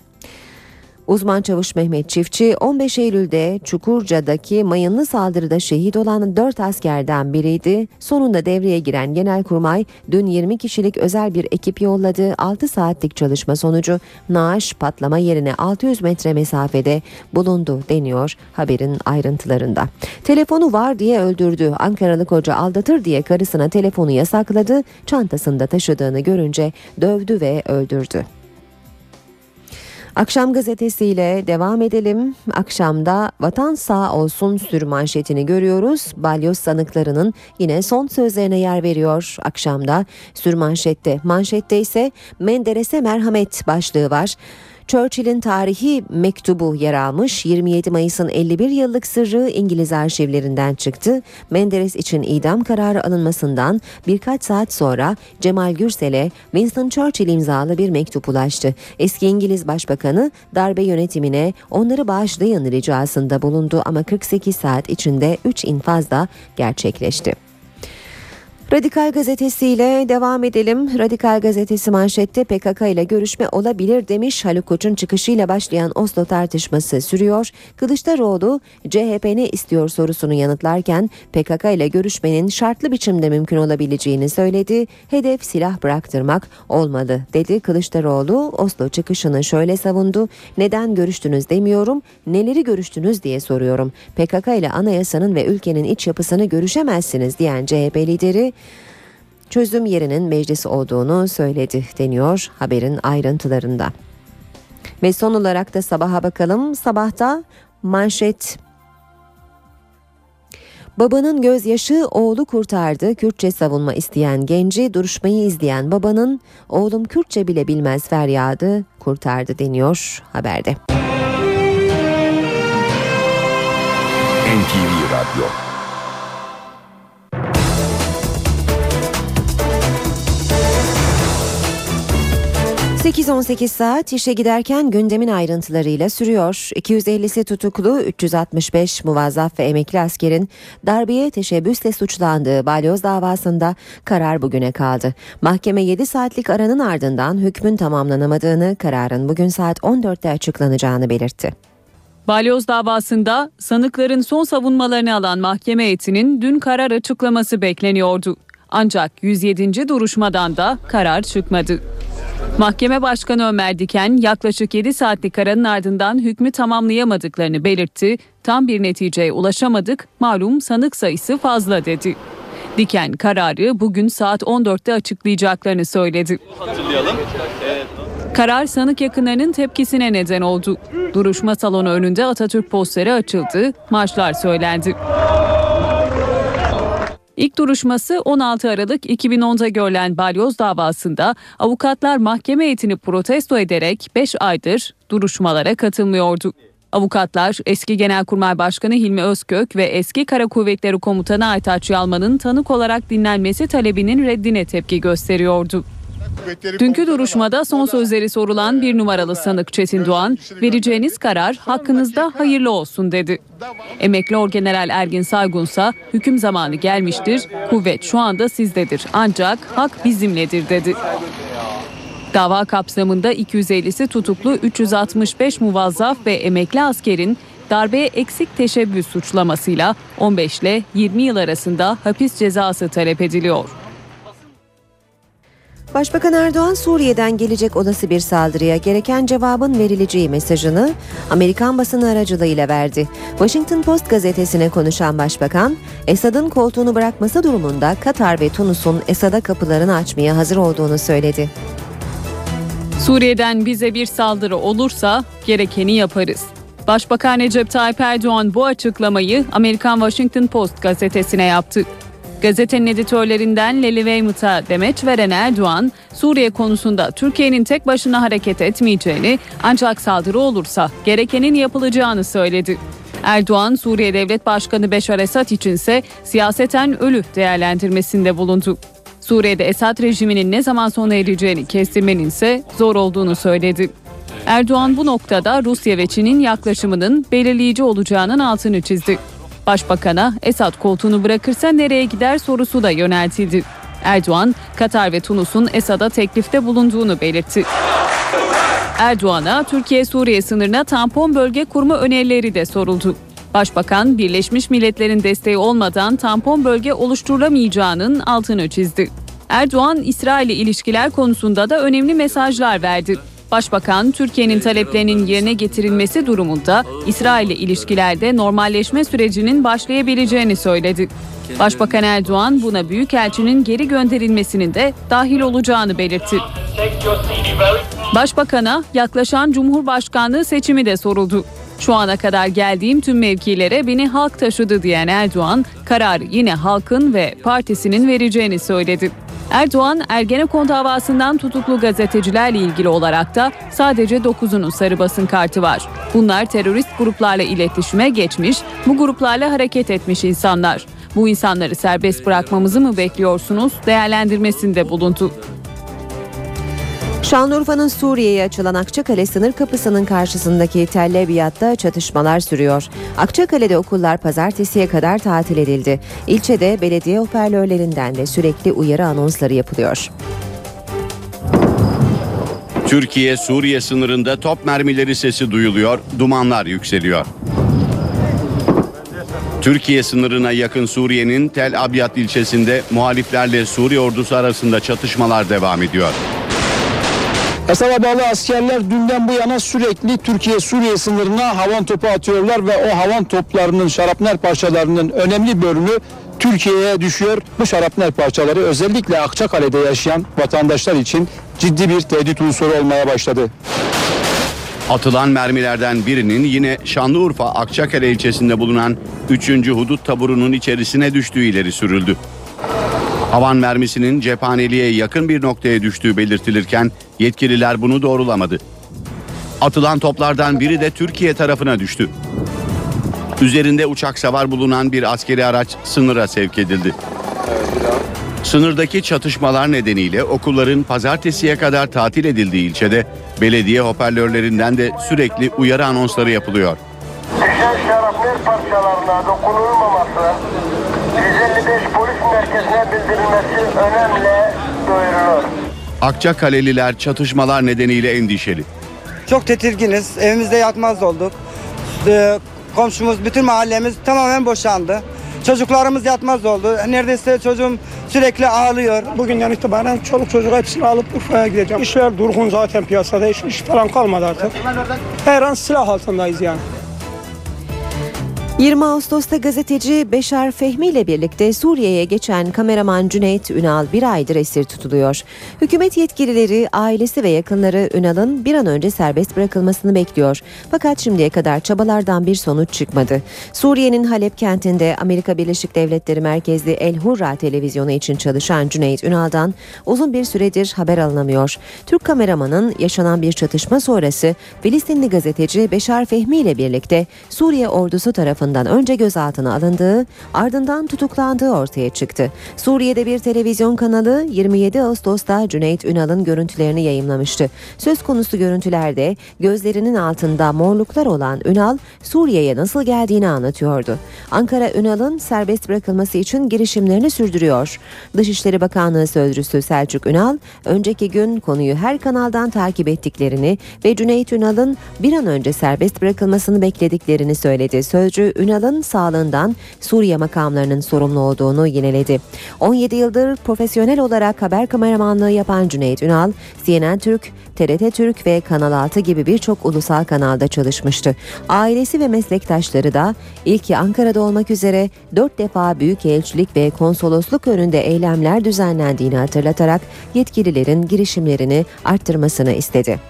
Uzman çavuş Mehmet Çiftçi, on beş Eylül'de Çukurca'daki mayınlı saldırıda şehit olan dört askerden biriydi. Sonunda devreye giren Genelkurmay dün yirmi kişilik özel bir ekip yolladı. altı saatlik çalışma sonucu naaş patlama yerine altı yüz metre mesafede bulundu deniyor haberin ayrıntılarında. "Telefonu var diye öldürdü. Ankaralı koca aldatır diye karısına telefonu yasakladı. Çantasında taşıdığını görünce dövdü ve öldürdü." Akşam gazetesiyle devam edelim. Akşam'da "Vatan sağ olsun" sürmanşetini görüyoruz. Balyoz sanıklarının yine son sözlerine yer veriyor Akşam'da sürmanşette. Manşette ise "Menderes'e merhamet" başlığı var. Churchill'in tarihi mektubu yer almış. yirmi yedi Mayıs'ın elli bir yıllık sırrı İngiliz arşivlerinden çıktı. Menderes için idam kararı alınmasından birkaç saat sonra Cemal Gürsel'e Winston Churchill imzalı bir mektup ulaştı. Eski İngiliz Başbakanı darbe yönetimine onları bağışlayın ricasında bulundu ama kırk sekiz saat içinde üç infaz da gerçekleşti. Radikal gazetesiyle devam edelim. Radikal gazetesi manşette "P K K ile görüşme olabilir" demiş. Haluk Koç'un çıkışıyla başlayan Oslo tartışması sürüyor. Kılıçdaroğlu, "C H P ne istiyor" sorusunu yanıtlarken P K K ile görüşmenin şartlı biçimde mümkün olabileceğini söyledi. "Hedef silah bıraktırmak olmalı" dedi Kılıçdaroğlu. Oslo çıkışını şöyle savundu: "Neden görüştünüz demiyorum, neleri görüştünüz diye soruyorum. P K K ile anayasanın ve ülkenin iç yapısını görüşemezsiniz" diyen C H P lideri, çözüm yerinin meclis olduğunu söyledi deniyor haberin ayrıntılarında. Ve son olarak da Sabah'a bakalım. Sabah'ta manşet Babanın gözyaşı oğlu kurtardı. Kürtçe savunma isteyen genci duruşmayı izleyen babanın "oğlum Kürtçe bile bilmez" feryadı kurtardı deniyor haberde. N T V Radyo. sekiz on sekiz saat işe giderken gündemin ayrıntılarıyla sürüyor. iki yüz ellisi tutuklu, üç yüz altmış beş muvazzaf ve emekli askerin darbeye teşebbüsle suçlandığı Balyoz davasında karar bugüne kaldı. Mahkeme yedi saatlik aranın ardından hükmün tamamlanamadığını, kararın bugün saat on dörtte açıklanacağını belirtti. Balyoz davasında sanıkların son savunmalarını alan mahkeme heyetinin dün karar açıklaması bekleniyordu. Ancak yüz yedinci duruşmadan da karar çıkmadı. Mahkeme Başkanı Ömer Diken yaklaşık yedi saatlik aranın ardından hükmü tamamlayamadıklarını belirtti. "Tam bir neticeye ulaşamadık, malum sanık sayısı fazla" dedi. Diken kararı bugün saat on dörtte açıklayacaklarını söyledi. Hatırlayalım. Karar sanık yakınlarının tepkisine neden oldu. Duruşma salonu önünde Atatürk posteri açıldı, marşlar söylendi. İlk duruşması on altı Aralık iki bin onda görülen Balyoz davasında avukatlar mahkeme heyetini protesto ederek beş aydır duruşmalara katılmıyordu. Avukatlar eski Genelkurmay Başkanı Hilmi Özkök ve eski Kara Kuvvetleri Komutanı Aytaç Yalman'ın tanık olarak dinlenmesi talebinin reddine tepki gösteriyordu. Dünkü duruşmada son sözleri sorulan bir numaralı sanık Çetin Doğan, "vereceğiniz karar hakkınızda hayırlı olsun" dedi. Emekli Orgeneral Ergin Saygunsa, "hüküm zamanı gelmiştir, kuvvet şu anda sizdedir ancak hak bizimledir" dedi. Dava kapsamında iki yüz ellisi tutuklu, üç yüz altmış beş muvazzaf ve emekli askerin darbeye eksik teşebbüs suçlamasıyla on beş ile yirmi yıl arasında hapis cezası talep ediliyor. Başbakan Erdoğan, Suriye'den gelecek olası bir saldırıya gereken cevabın verileceği mesajını Amerikan basını aracılığıyla verdi. Washington Post gazetesine konuşan başbakan, Esad'ın koltuğunu bırakması durumunda Katar ve Tunus'un Esad'a kapılarını açmaya hazır olduğunu söyledi. "Suriye'den bize bir saldırı olursa gerekeni yaparız." Başbakan Recep Tayyip Erdoğan bu açıklamayı Amerikan Washington Post gazetesine yaptı. Gazetenin editörlerinden Leli Weymouth'a demeç veren Erdoğan, Suriye konusunda Türkiye'nin tek başına hareket etmeyeceğini, ancak saldırı olursa gerekenin yapılacağını söyledi. Erdoğan, Suriye Devlet Başkanı Beşar Esad içinse siyaseten ölü değerlendirmesinde bulundu. Suriye'de Esad rejiminin ne zaman sona ereceğini kestirmenin ise zor olduğunu söyledi. Erdoğan bu noktada Rusya ve Çin'in yaklaşımının belirleyici olacağının altını çizdi. Başbakan'a Esad koltuğunu bırakırsa nereye gider sorusu da yöneltildi. Erdoğan, Katar ve Tunus'un Esad'a teklifte bulunduğunu belirtti. Erdoğan'a Türkiye-Suriye sınırına tampon bölge kurma önerileri de soruldu. Başbakan, Birleşmiş Milletler'in desteği olmadan tampon bölge oluşturulamayacağının altını çizdi. Erdoğan, İsrail ile ilişkiler konusunda da önemli mesajlar verdi. Başbakan, Türkiye'nin taleplerinin yerine getirilmesi durumunda İsrail ile ilişkilerde normalleşme sürecinin başlayabileceğini söyledi. Başbakan Erdoğan buna büyükelçinin geri gönderilmesinin de dahil olacağını belirtti. Başbakan'a yaklaşan Cumhurbaşkanlığı seçimi de soruldu. "Şu ana kadar geldiğim tüm mevkilere beni halk taşıdı" diyen Erdoğan, kararı yine halkın ve partisinin vereceğini söyledi. Erdoğan, Ergenekon davasından tutuklu gazetecilerle ilgili olarak da sadece dokuzunun sarı basın kartı var. Bunlar terörist gruplarla iletişime geçmiş, bu gruplarla hareket etmiş insanlar. Bu insanları serbest bırakmamızı mı bekliyorsunuz? Değerlendirmesinde bulundu. Şanlıurfa'nın Suriye'ye açılan Akçakale sınır kapısının karşısındaki Tel Lebiyat'ta çatışmalar sürüyor. Akçakale'de okullar pazartesiye kadar tatil edildi. İlçede belediye hoparlörlerinden de sürekli uyarı anonsları yapılıyor. Türkiye-Suriye sınırında top mermileri sesi duyuluyor, dumanlar yükseliyor. Türkiye sınırına yakın Suriye'nin Tel Abyad ilçesinde muhaliflerle Suriye ordusu arasında çatışmalar devam ediyor. Esad'a bağlı askerler dünden bu yana sürekli Türkiye-Suriye sınırına havan topu atıyorlar ve o havan toplarının, şarapnel parçalarının önemli bölümü Türkiye'ye düşüyor. Bu şarapnel parçaları özellikle Akçakale'de yaşayan vatandaşlar için ciddi bir tehdit unsuru olmaya başladı. Atılan mermilerden birinin yine Şanlıurfa Akçakale ilçesinde bulunan üçüncü Hudut Taburu'nun içerisine düştüğü ileri sürüldü. Havan mermisinin cephaneliğe yakın bir noktaya düştüğü belirtilirken yetkililer bunu doğrulamadı. Atılan toplardan biri de Türkiye tarafına düştü. Üzerinde uçak savar bulunan bir askeri araç sınıra sevk edildi. Sınırdaki çatışmalar nedeniyle okulların pazartesiye kadar tatil edildiği ilçede belediye hoparlörlerinden de sürekli uyarı anonsları yapılıyor. Düşen şarapnel parçalarına dokunulmaması, yüz elli beş polis merkezine bildirilmesi önemli duyurulur. Akçakaleliler çatışmalar nedeniyle endişeli. Çok tedirginiz, evimizde yatmaz olduk. Komşumuz, bütün mahallemiz tamamen boşandı. Çocuklarımız yatmaz oldu. Neredeyse çocuğum sürekli ağlıyor. Bugünden itibaren çoluk çocuk hepsini alıp Urfa'ya gideceğim. İşler durgun zaten piyasada. İş, iş falan kalmadı artık. Her an silah altındayız yani. yirmi Ağustos'ta gazeteci Beşar Fehmi ile birlikte Suriye'ye geçen kameraman Cüneyt Ünal bir aydır esir tutuluyor. Hükümet yetkilileri, ailesi ve yakınları Ünal'ın bir an önce serbest bırakılmasını bekliyor. Fakat şimdiye kadar çabalardan bir sonuç çıkmadı. Suriye'nin Halep kentinde Amerika Birleşik Devletleri merkezli El Hurra televizyonu için çalışan Cüneyt Ünal'dan uzun bir süredir haber alınamıyor. Türk kameramanın yaşanan bir çatışma sonrası Filistinli gazeteci Beşar Fehmi ile birlikte Suriye ordusu tarafından önce gözaltına alındığı, ardından tutuklandığı ortaya çıktı. Suriye'de bir televizyon kanalı yirmi yedi Ağustos'ta Cüneyt Ünal'ın görüntülerini yayımlamıştı. Söz konusu görüntülerde gözlerinin altında morluklar olan Ünal, Suriye'ye nasıl geldiğini anlatıyordu. Ankara, Ünal'ın serbest bırakılması için girişimlerini sürdürüyor. Dışişleri Bakanlığı Sözcüsü Selçuk Ünal, önceki gün konuyu her kanaldan takip ettiklerini ve Cüneyt Ünal'ın bir an önce serbest bırakılmasını beklediklerini söyledi. Sözcü Ünal'ın sağlığından Suriye makamlarının sorumlu olduğunu yineledi. on yedi yıldır profesyonel olarak haber kameramanlığı yapan Cüneyt Ünal, C N N Türk, T R T Türk ve Kanal altı gibi birçok ulusal kanalda çalışmıştı. Ailesi ve meslektaşları da ilki Ankara'da olmak üzere dört defa büyükelçilik ve konsolosluk önünde eylemler düzenlendiğini hatırlatarak yetkililerin girişimlerini arttırmasını istedi.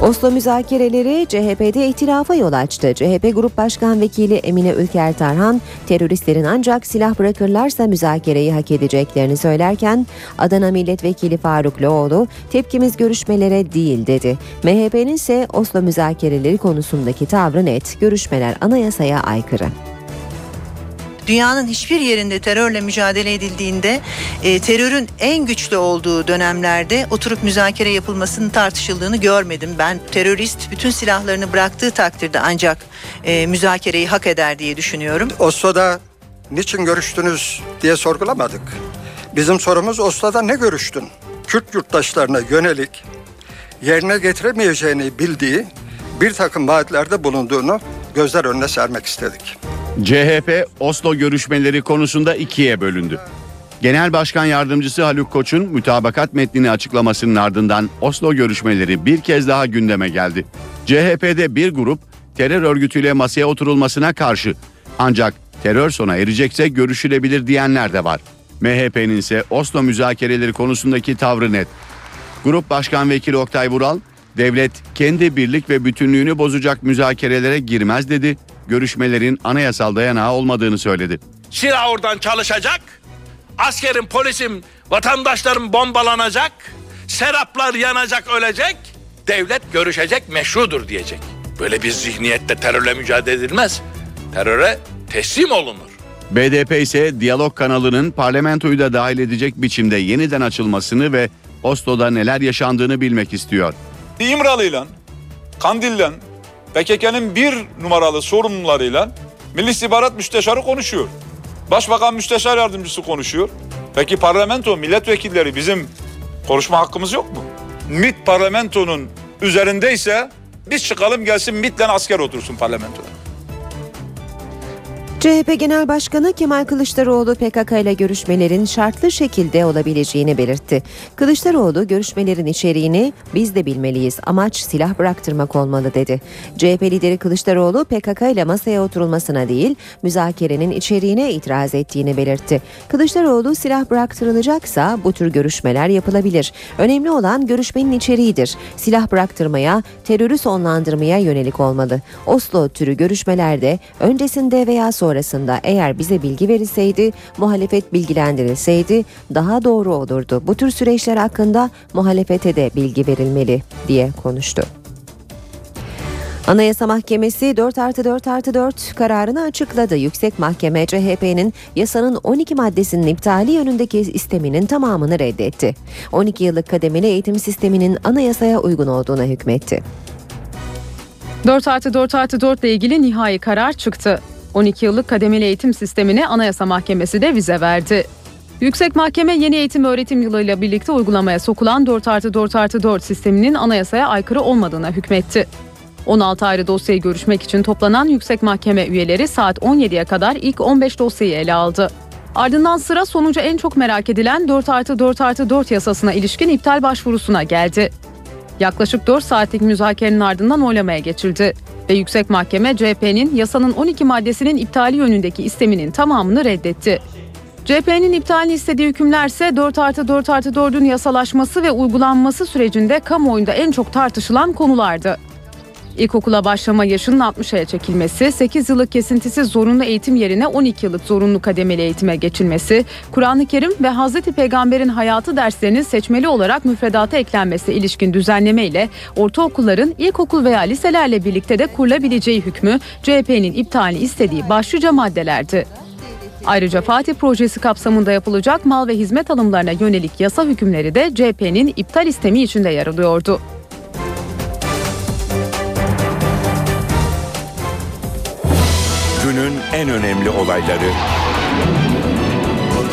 Oslo müzakereleri C H P'de ihtilafa yol açtı. C H P Grup Başkan Vekili Emine Ülker Tarhan, teröristlerin ancak silah bırakırlarsa müzakereyi hak edeceklerini söylerken, Adana Milletvekili Faruk Loğlu, tepkimiz görüşmelere değil dedi. M H P'nin ise Oslo müzakereleri konusundaki tavrı net, görüşmeler anayasaya aykırı. Dünyanın hiçbir yerinde terörle mücadele edildiğinde e, terörün en güçlü olduğu dönemlerde oturup müzakere yapılmasının tartışıldığını görmedim. Ben terörist bütün silahlarını bıraktığı takdirde ancak e, müzakereyi hak eder diye düşünüyorum. Oslo'da niçin görüştünüz diye sorgulamadık. Bizim sorumuz Oslo'da ne görüştün? Kürt yurttaşlarına yönelik yerine getiremeyeceğini bildiği bir takım vaatlerde bulunduğunu gözler önüne sermek istedik. C H P Oslo görüşmeleri konusunda ikiye bölündü. Genel Başkan Yardımcısı Haluk Koç'un mütabakat metnini açıklamasının ardından Oslo görüşmeleri bir kez daha gündeme geldi. C H P'de bir grup terör örgütüyle masaya oturulmasına karşı, ancak terör sona erecekse görüşülebilir diyenler de var. M H P'nin ise Oslo müzakereleri konusundaki tavrı net. Grup Başkan Vekili Oktay Vural, devlet kendi birlik ve bütünlüğünü bozacak müzakerelere girmez dedi. Görüşmelerin anayasal dayanağı olmadığını söyledi. Silah oradan çalışacak, askerim, polisim, vatandaşlarım bombalanacak, seraplar yanacak, ölecek, devlet görüşecek, meşrudur diyecek. Böyle bir zihniyette terörle mücadele edilmez, teröre teslim olunur. B D P ise Diyalog kanalının parlamentoyu da dahil edecek biçimde yeniden açılmasını ve Oslo'da neler yaşandığını bilmek istiyor. İmralı'yla, Kandil'le, P K K'nin bir numaralı sorumlularıyla Milli İstihbarat Müsteşarı konuşuyor. Başbakan Müsteşar Yardımcısı konuşuyor. Peki parlamento milletvekilleri bizim konuşma hakkımız yok mu? MİT parlamentonun üzerindeyse biz çıkalım, gelsin MİT'le asker otursun parlamentoda. C H P Genel Başkanı Kemal Kılıçdaroğlu P K K ile görüşmelerin şartlı şekilde olabileceğini belirtti. Kılıçdaroğlu görüşmelerin içeriğini biz de bilmeliyiz, amaç silah bıraktırmak olmalı dedi. C H P lideri Kılıçdaroğlu P K K ile masaya oturulmasına değil müzakerenin içeriğine itiraz ettiğini belirtti. Kılıçdaroğlu silah bıraktırılacaksa bu tür görüşmeler yapılabilir. Önemli olan görüşmenin içeriğidir. Silah bıraktırmaya, terörü sonlandırmaya yönelik olmalı. Oslo türü görüşmelerde öncesinde veya sonra arasında eğer bize bilgi verilseydi, muhalefet bilgilendirilseydi daha doğru olurdu. Bu tür süreçler hakkında muhalefete de bilgi verilmeli diye konuştu. Anayasa Mahkemesi dört artı dört artı dört kararını açıkladı. Yüksek Mahkeme C H P'nin yasanın on iki maddesinin iptali yönündeki isteminin tamamını reddetti. on iki yıllık kademeli eğitim sisteminin anayasaya uygun olduğuna hükmetti. dört artı dört artı dört ile ilgili nihai karar çıktı. on iki yıllık kademeli eğitim sistemine Anayasa Mahkemesi de vize verdi. Yüksek Mahkeme yeni eğitim öğretim yılıyla birlikte uygulamaya sokulan dört artı dört artı dört sisteminin anayasaya aykırı olmadığına hükmetti. on altı ayrı dosyayı görüşmek için toplanan Yüksek Mahkeme üyeleri saat on yediye kadar ilk on beş dosyayı ele aldı. Ardından sıra sonucu en çok merak edilen dört artı dört artı dört yasasına ilişkin iptal başvurusuna geldi. Yaklaşık dört saatlik müzakerenin ardından oylamaya geçildi ve Yüksek Mahkeme C H P'nin yasanın on iki maddesinin iptali yönündeki isteminin tamamını reddetti. C H P'nin iptalini istediği hükümlerse dört artı dört artı dördün yasalaşması ve uygulanması sürecinde kamuoyunda en çok tartışılan konulardı. İlkokula başlama yaşının altmışa çekilmesi, sekiz yıllık kesintisiz zorunlu eğitim yerine on iki yıllık zorunlu kademeli eğitime geçilmesi, Kur'an-ı Kerim ve Hazreti Peygamber'in hayatı derslerinin seçmeli olarak müfredata eklenmesi ilişkin düzenleme ile ortaokulların ilkokul veya liselerle birlikte de kurulabileceği hükmü C H P'nin iptalini istediği başlıca maddelerdi. Ayrıca Fatih projesi kapsamında yapılacak mal ve hizmet alımlarına yönelik yasa hükümleri de C H P'nin iptal istemi içinde yer alıyordu. Günün en önemli olayları,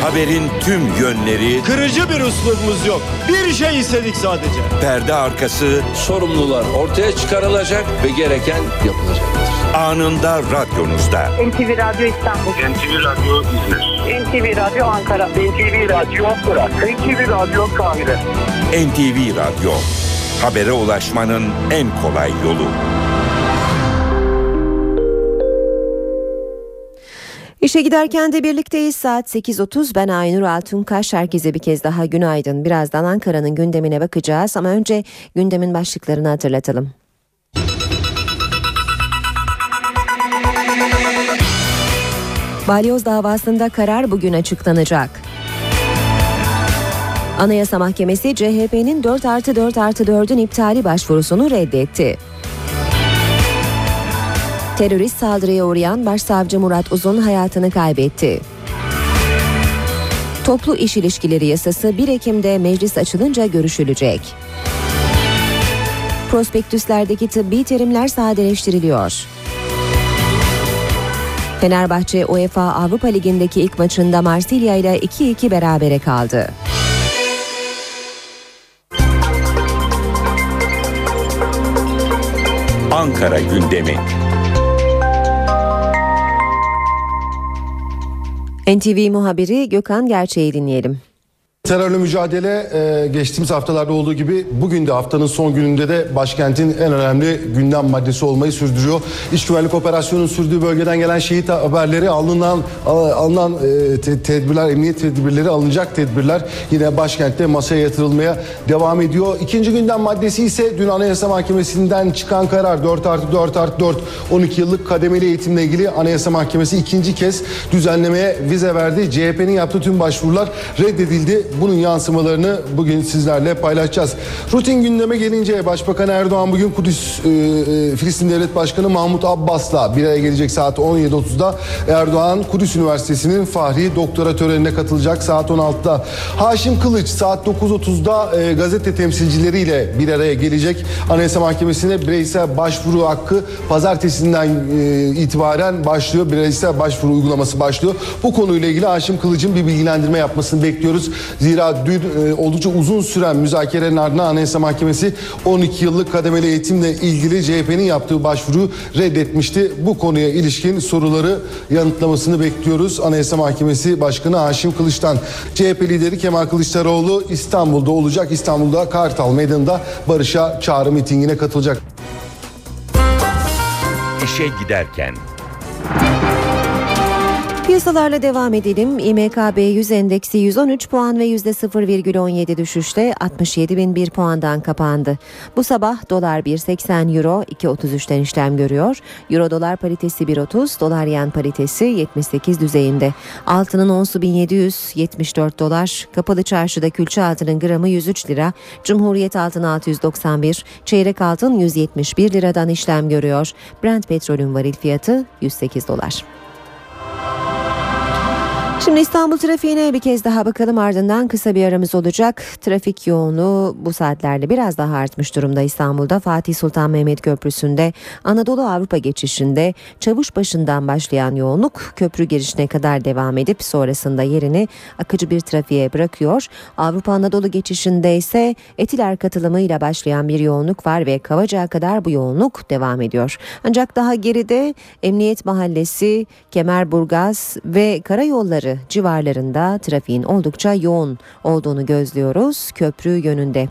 haberin tüm yönleri, kırıcı bir üslubumuz yok. Bir şey istedik sadece. Perde arkası, sorumlular ortaya çıkarılacak ve gereken yapılacaktır. Anında radyonuzda. N T V Radyo İstanbul, N T V Radyo İzmir, N T V Radyo Ankara, N T V Radyo Burak, N T V Radyo Kahire. N T V Radyo, habere ulaşmanın en kolay yolu. İşe giderken de birlikteyiz. Saat sekiz otuz. Ben Aynur Altunkaş. Herkese bir kez daha günaydın. Birazdan Ankara'nın gündemine bakacağız ama önce gündemin başlıklarını hatırlatalım. Balyoz davasında karar bugün açıklanacak. Anayasa Mahkemesi C H P'nin dört artı dört artı dördün iptali başvurusunu reddetti. Terörist saldırıya uğrayan Başsavcı Murat Uzun hayatını kaybetti. Toplu iş ilişkileri yasası bir Ekim'de meclis açılınca görüşülecek. Prospektüslerdeki tıbbi terimler sadeleştiriliyor. Fenerbahçe UEFA Avrupa Ligi'ndeki ilk maçında Marsilya ile iki iki berabere kaldı. Ankara gündemi. N T V muhabiri Gökhan Gerçeği dinleyelim. Terörle mücadele geçtiğimiz haftalarda olduğu gibi bugün de haftanın son gününde de başkentin en önemli gündem maddesi olmayı sürdürüyor. İç güvenlik operasyonunun sürdüğü bölgeden gelen şehit haberleri, alınan alınan tedbirler, emniyet tedbirleri, alınacak tedbirler yine başkentte masaya yatırılmaya devam ediyor. İkinci gündem maddesi ise dün Anayasa Mahkemesi'nden çıkan karar dört artı dört artı dört on iki yıllık kademeli eğitimle ilgili Anayasa Mahkemesi ikinci kez düzenlemeye vize verdi. C H P'nin yaptığı tüm başvurular reddedildi. Bunun yansımalarını bugün sizlerle paylaşacağız. Rutin gündeme gelince Başbakan Erdoğan bugün Kudüs e, Filistin Devlet Başkanı Mahmut Abbas'la bir araya gelecek saat on yedi otuzda. Erdoğan Kudüs Üniversitesi'nin Fahri Doktora törenine katılacak saat on altıda. Haşim Kılıç saat dokuz otuzda e, gazete temsilcileriyle bir araya gelecek. Anayasa Mahkemesi'ne bireysel başvuru hakkı pazartesinden e, itibaren başlıyor. Bireysel başvuru uygulaması başlıyor. Bu konuyla ilgili Haşim Kılıç'ın bir bilgilendirme yapmasını bekliyoruz. Zira dün e, oldukça uzun süren müzakerenin ardından Anayasa Mahkemesi on iki yıllık kademeli eğitimle ilgili C H P'nin yaptığı başvuruyu reddetmişti. Bu konuya ilişkin soruları yanıtlamasını bekliyoruz Anayasa Mahkemesi Başkanı Haşim Kılıç'tan. C H P lideri Kemal Kılıçdaroğlu İstanbul'da olacak. İstanbul'da Kartal Meydanı'nda barışa çağrı mitingine katılacak. İşe giderken. Piyasalarla devam edelim. İ M K B yüz endeksi yüz on üç puan ve yüzde sıfır virgül on yedi düşüşte altmış yedi bin bir puandan kapandı. Bu sabah dolar bir seksen, euro iki otuz üçten işlem görüyor. Euro dolar paritesi bir otuz, dolar yen paritesi yetmiş sekiz düzeyinde. Altının onsu bin yedi yüz yetmiş dört dolar, kapalı çarşıda külçe altının gramı yüz üç lira, Cumhuriyet altın altı yüz doksan bir, çeyrek altın yüz yetmiş bir liradan işlem görüyor. Brent petrolün varil fiyatı yüz sekiz dolar. Şimdi İstanbul trafiğine bir kez daha bakalım, ardından kısa bir aramız olacak. Trafik yoğunluğu bu saatlerde biraz daha artmış durumda İstanbul'da. Fatih Sultan Mehmet Köprüsü'nde Anadolu Avrupa geçişinde Çavuşbaşı'ndan başlayan yoğunluk köprü girişine kadar devam edip sonrasında yerini akıcı bir trafiğe bırakıyor. Avrupa Anadolu geçişinde ise Etiler katılımıyla başlayan bir yoğunluk var ve Kavacık'a kadar bu yoğunluk devam ediyor. Ancak daha geride Emniyet Mahallesi, Kemerburgaz ve Karayolları civarlarında trafiğin oldukça yoğun olduğunu gözlüyoruz köprü yönünde.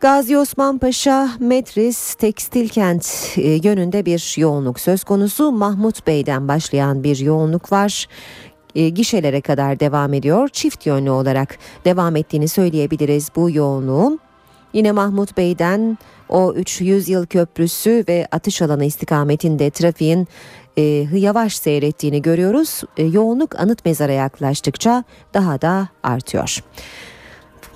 Gazi Osman Paşa, Metris, Tekstilkent yönünde bir yoğunluk söz konusu. Mahmut Bey'den başlayan bir yoğunluk var. Gişelere kadar devam ediyor. Çift yönlü olarak devam ettiğini söyleyebiliriz bu yoğunluğun. Yine Mahmut Bey'den o üç yüz yıl köprüsü ve atış alanı istikametinde trafiğin e, yavaş seyrettiğini görüyoruz. E, yoğunluk anıt mezara yaklaştıkça daha da artıyor.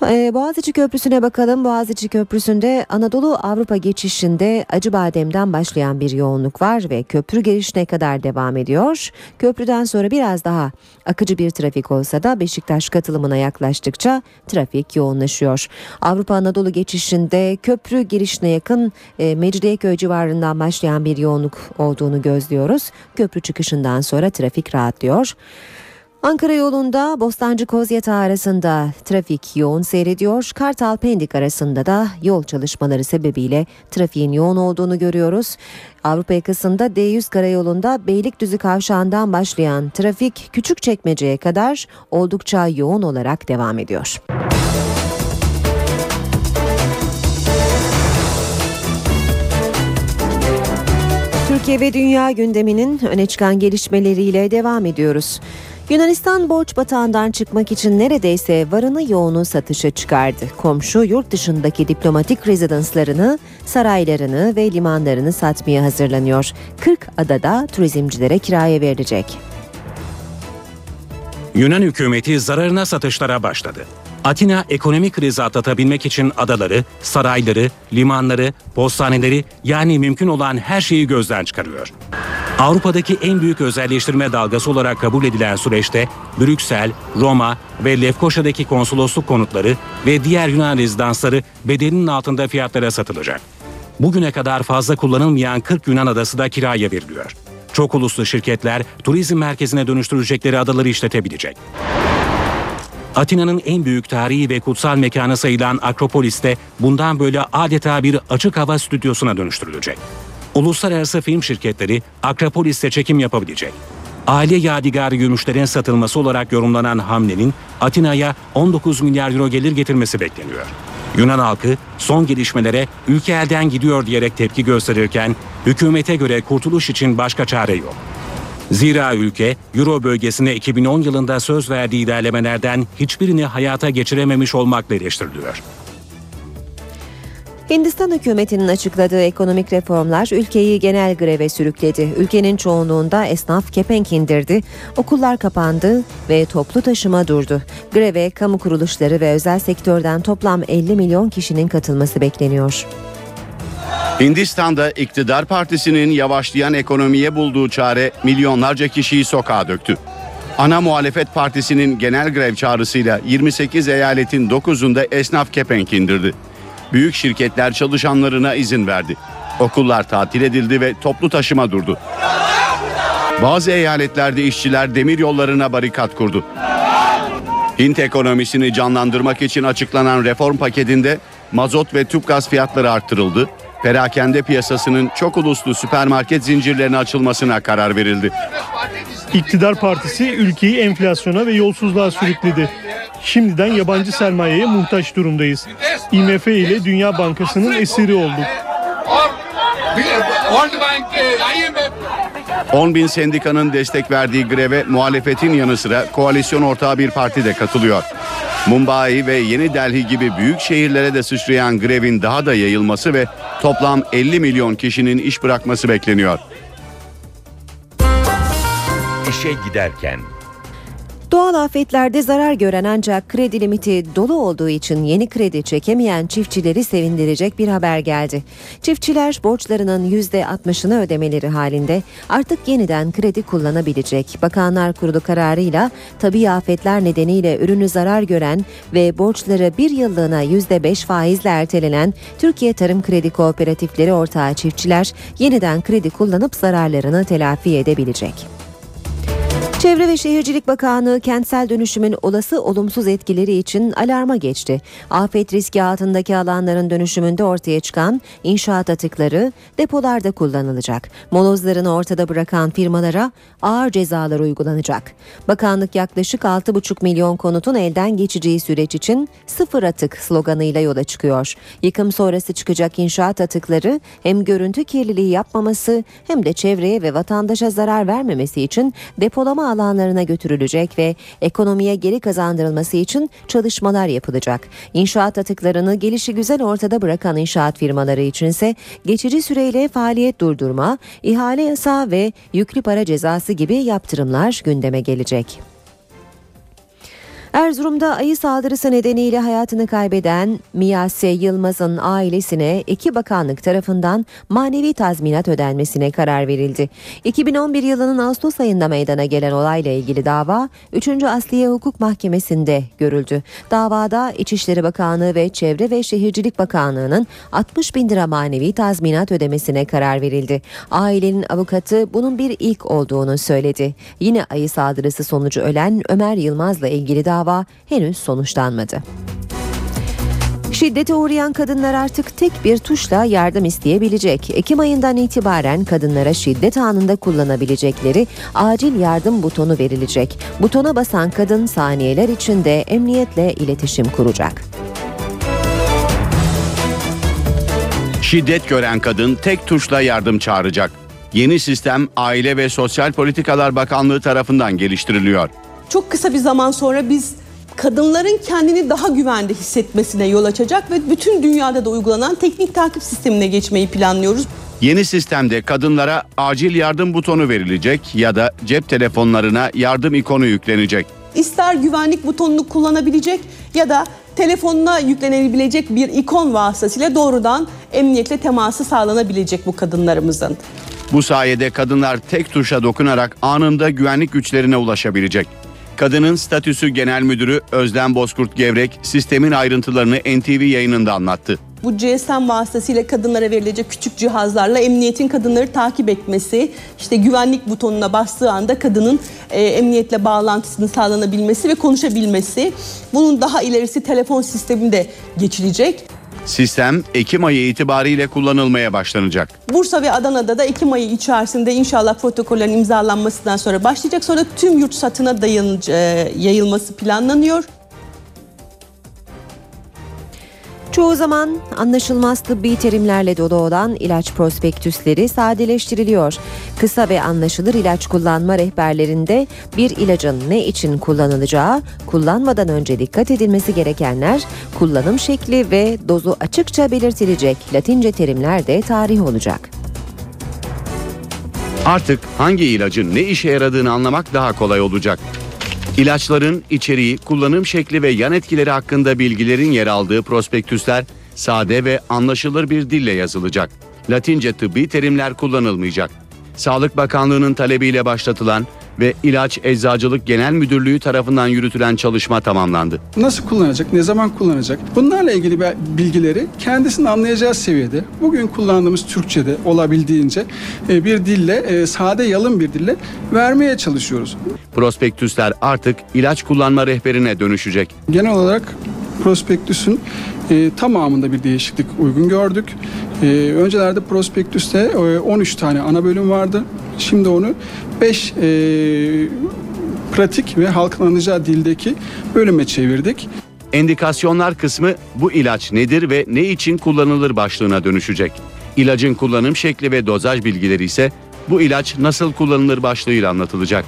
E, Boğaziçi Köprüsü'ne bakalım. Boğaziçi Köprüsü'nde Anadolu Avrupa geçişinde Acıbadem'den başlayan bir yoğunluk var ve köprü girişine kadar devam ediyor. Köprüden sonra biraz daha akıcı bir trafik olsa da Beşiktaş katılımına yaklaştıkça trafik yoğunlaşıyor. Avrupa Anadolu geçişinde köprü girişine yakın e, Mecidiyeköy civarından başlayan bir yoğunluk olduğunu gözlüyoruz. Köprü çıkışından sonra trafik rahatlıyor. Ankara yolunda Bostancı-Kozyatağı arasında trafik yoğun seyrediyor. Kartal-Pendik arasında da yol çalışmaları sebebiyle trafiğin yoğun olduğunu görüyoruz. Avrupa yakasında D yüz karayolunda Beylikdüzü kavşağından başlayan trafik Küçükçekmece'ye kadar oldukça yoğun olarak devam ediyor. Türkiye ve dünya gündeminin öne çıkan gelişmeleriyle devam ediyoruz. Yunanistan borç batağından çıkmak için neredeyse varını yoğunu satışa çıkardı. Komşu yurt dışındaki diplomatik rezidanslarını, saraylarını ve limanlarını satmaya hazırlanıyor. kırk adada turizmcilere kiraya verilecek. Yunan hükümeti zararına satışlara başladı. Atina ekonomik krizi atlatabilmek için adaları, sarayları, limanları, postaneleri, yani mümkün olan her şeyi gözden çıkarıyor. Avrupa'daki en büyük özelleştirme dalgası olarak kabul edilen süreçte Brüksel, Roma ve Lefkoşa'daki konsolosluk konutları ve diğer Yunan rezidansları bedelinin altında fiyatlara satılacak. Bugüne kadar fazla kullanılmayan kırk Yunan adası da kiraya veriliyor. Çok uluslu şirketler turizm merkezine dönüştürecekleri adaları işletebilecek. Atina'nın en büyük tarihi ve kutsal mekanı sayılan Akropolis'te bundan böyle adeta bir açık hava stüdyosuna dönüştürülecek. Uluslararası film şirketleri Akropolis'te çekim yapabilecek. Aile yadigarı gümüşlerin satılması olarak yorumlanan hamlenin Atina'ya on dokuz milyar euro gelir getirmesi bekleniyor. Yunan halkı son gelişmelere ülke elden gidiyor diyerek tepki gösterirken hükümete göre kurtuluş için başka çare yok. Zira ülke Euro bölgesine iki bin on yılında söz verdiği ilerlemelerden hiçbirini hayata geçirememiş olmakla eleştiriliyor. Hindistan hükümetinin açıkladığı ekonomik reformlar ülkeyi genel greve sürükledi. Ülkenin çoğunluğunda esnaf kepenk indirdi, okullar kapandı ve toplu taşıma durdu. Greve kamu kuruluşları ve özel sektörden toplam elli milyon kişinin katılması bekleniyor. Hindistan'da iktidar partisinin yavaşlayan ekonomiye bulduğu çare milyonlarca kişiyi sokağa döktü. Ana muhalefet partisinin genel grev çağrısıyla yirmi sekiz eyaletin dokuzunda esnaf kepenk indirdi. Büyük şirketler çalışanlarına izin verdi. Okullar tatil edildi ve toplu taşıma durdu. Bazı eyaletlerde işçiler demir yollarına barikat kurdu. Hint ekonomisini canlandırmak için açıklanan reform paketinde mazot ve tüp gaz fiyatları arttırıldı. Perakende piyasasının çok uluslu süpermarket zincirlerine açılmasına karar verildi. İktidar partisi ülkeyi enflasyona ve yolsuzluğa sürükledi. Şimdiden yabancı sermayeye muhtaç durumdayız. I M F ile Dünya Bankası'nın esiri olduk. on bin sendikanın destek verdiği greve muhalefetin yanı sıra koalisyon ortağı bir parti de katılıyor. Mumbai ve Yeni Delhi gibi büyük şehirlere de sıçrayan grevin daha da yayılması ve toplam elli milyon kişinin iş bırakması bekleniyor. İşe giderken. Doğal afetlerde zarar gören ancak kredi limiti dolu olduğu için yeni kredi çekemeyen çiftçileri sevindirecek bir haber geldi. Çiftçiler borçlarının yüzde altmışını ödemeleri halinde artık yeniden kredi kullanabilecek. Bakanlar Kurulu kararıyla tabii afetler nedeniyle ürünü zarar gören ve borçları bir yıllığına yüzde beş faizle ertelenen Türkiye Tarım Kredi Kooperatifleri ortağı çiftçiler yeniden kredi kullanıp zararlarını telafi edebilecek. Çevre ve Şehircilik Bakanlığı kentsel dönüşümün olası olumsuz etkileri için alarma geçti. Afet riski altındaki alanların dönüşümünde ortaya çıkan inşaat atıkları depolarda kullanılacak. Molozlarını ortada bırakan firmalara ağır cezalar uygulanacak. Bakanlık yaklaşık altı buçuk milyon konutun elden geçeceği süreç için sıfır atık sloganıyla yola çıkıyor. Yıkım sonrası çıkacak inşaat atıkları hem görüntü kirliliği yapmaması hem de çevreye ve vatandaşa zarar vermemesi için depolama alanlarına götürülecek ve ekonomiye geri kazandırılması için çalışmalar yapılacak. İnşaat atıklarını gelişigüzel ortada bırakan inşaat firmaları içinse geçici süreyle faaliyet durdurma, ihale yasağı ve yüklü para cezası gibi yaptırımlar gündeme gelecek. Erzurum'da ayı saldırısı nedeniyle hayatını kaybeden Miyase Yılmaz'ın ailesine iki bakanlık tarafından manevi tazminat ödenmesine karar verildi. iki bin on bir yılının Ağustos ayında meydana gelen olayla ilgili dava üçüncü Asliye Hukuk Mahkemesi'nde görüldü. Davada İçişleri Bakanlığı ve Çevre ve Şehircilik Bakanlığı'nın altmış bin lira manevi tazminat ödemesine karar verildi. Ailenin avukatı bunun bir ilk olduğunu söyledi. Yine ayı saldırısı sonucu ölen Ömer Yılmaz'la ilgili dava Dava henüz sonuçlanmadı. Şiddete uğrayan kadınlar artık tek bir tuşla yardım isteyebilecek. Ekim ayından itibaren kadınlara şiddet anında kullanabilecekleri acil yardım butonu verilecek. Butona basan kadın saniyeler içinde emniyetle iletişim kuracak. Şiddet gören kadın tek tuşla yardım çağıracak. Yeni sistem Aile ve Sosyal Politikalar Bakanlığı tarafından geliştiriliyor. Çok kısa bir zaman sonra biz kadınların kendini daha güvende hissetmesine yol açacak ve bütün dünyada da uygulanan teknik takip sistemine geçmeyi planlıyoruz. Yeni sistemde kadınlara acil yardım butonu verilecek ya da cep telefonlarına yardım ikonu yüklenecek. İster güvenlik butonunu kullanabilecek ya da telefonuna yüklenebilecek bir ikon vasıtasıyla doğrudan emniyetle teması sağlanabilecek bu kadınlarımızın. Bu sayede kadınlar tek tuşa dokunarak anında güvenlik güçlerine ulaşabilecek. Kadının Statüsü Genel Müdürü Özlem Bozkurt Gevrek sistemin ayrıntılarını N T V yayınında anlattı. Bu G S M vasıtasıyla kadınlara verilecek küçük cihazlarla emniyetin kadınları takip etmesi, işte güvenlik butonuna bastığı anda kadının e, emniyetle bağlantısının sağlanabilmesi ve konuşabilmesi. Bunun daha ilerisi telefon sistemi de geçilecek. Sistem Ekim ayı itibariyle kullanılmaya başlanacak. Bursa ve Adana'da da Ekim ayı içerisinde inşallah protokollerin imzalanmasından sonra başlayacak. Sonra tüm yurt satına dayan, e, yayılması planlanıyor. Çoğu zaman anlaşılmaz tıbbi terimlerle dolu olan ilaç prospektüsleri sadeleştiriliyor. Kısa ve anlaşılır ilaç kullanma rehberlerinde bir ilacın ne için kullanılacağı, kullanmadan önce dikkat edilmesi gerekenler, kullanım şekli ve dozu açıkça belirtilecek Latince terimler de tarih olacak. Artık hangi ilacın ne işe yaradığını anlamak daha kolay olacak. İlaçların içeriği, kullanım şekli ve yan etkileri hakkında bilgilerin yer aldığı prospektüsler sade ve anlaşılır bir dille yazılacak. Latince tıbbi terimler kullanılmayacak. Sağlık Bakanlığı'nın talebiyle başlatılan ve İlaç Eczacılık Genel Müdürlüğü tarafından yürütülen çalışma tamamlandı. Nasıl kullanacak, ne zaman kullanacak? Bunlarla ilgili bilgileri kendisinin anlayacağı seviyede, bugün kullandığımız Türkçe'de olabildiğince bir dille, sade yalın bir dille vermeye çalışıyoruz. Prospektüsler artık ilaç kullanma rehberine dönüşecek. Genel olarak prospektüsün e, tamamında bir değişiklik uygun gördük. E, öncelerde prospektüste e, on üç tane ana bölüm vardı. Şimdi onu beş e, pratik ve halkın anlayacağı dildeki bölüme çevirdik. Endikasyonlar kısmı bu ilaç nedir ve ne için kullanılır başlığına dönüşecek. İlacın kullanım şekli ve dozaj bilgileri ise bu ilaç nasıl kullanılır başlığıyla anlatılacak.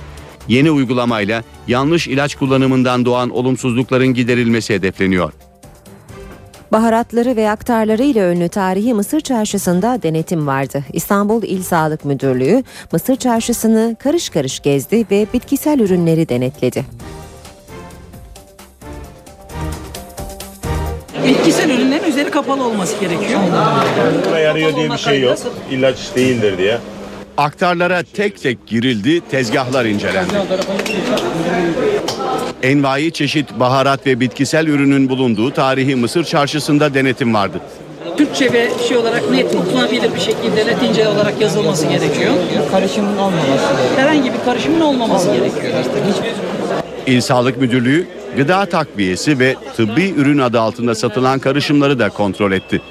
Yeni uygulamayla yanlış ilaç kullanımından doğan olumsuzlukların giderilmesi hedefleniyor. Baharatları ve aktarları ile ünlü tarihi Mısır Çarşısı'nda denetim vardı. İstanbul İl Sağlık Müdürlüğü Mısır Çarşısı'nı karış karış gezdi ve bitkisel ürünleri denetledi. Bitkisel ürünlerin üzeri kapalı olması gerekiyor. Buna yarıyor diye bir şey yok. İlaç değildir diye. Aktarlara tek tek girildi, tezgahlar incelendi. Envai çeşit baharat ve bitkisel ürünün bulunduğu tarihi Mısır Çarşısı'nda denetim vardı. Türkçe ve şey olarak net okunabilir bir şekilde latince olarak yazılması gerekiyor. Karışımın olmaması. Herhangi bir karışımın olmaması gerekiyor. İl Sağlık Müdürlüğü gıda takviyesi ve tıbbi ürün adı altında satılan karışımları da kontrol etti.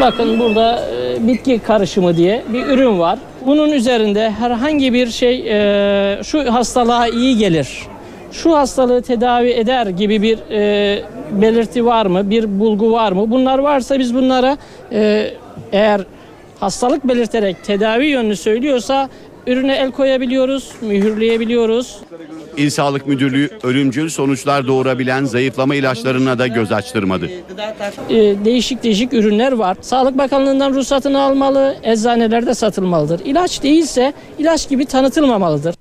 Bakın burada bitki karışımı diye bir ürün var. Bunun üzerinde herhangi bir şey e, şu hastalığa iyi gelir, şu hastalığı tedavi eder gibi bir e, belirti var mı, bir bulgu var mı? Bunlar varsa biz bunlara e, eğer hastalık belirterek tedavi yönünü söylüyorsa ürüne el koyabiliyoruz, mühürleyebiliyoruz. İl Sağlık Müdürlüğü ölümcül sonuçlar doğurabilen zayıflama ilaçlarına da göz açtırmadı. Değişik değişik ürünler var. Sağlık Bakanlığı'ndan ruhsatını almalı, eczanelerde satılmalıdır. İlaç değilse ilaç gibi tanıtılmamalıdır.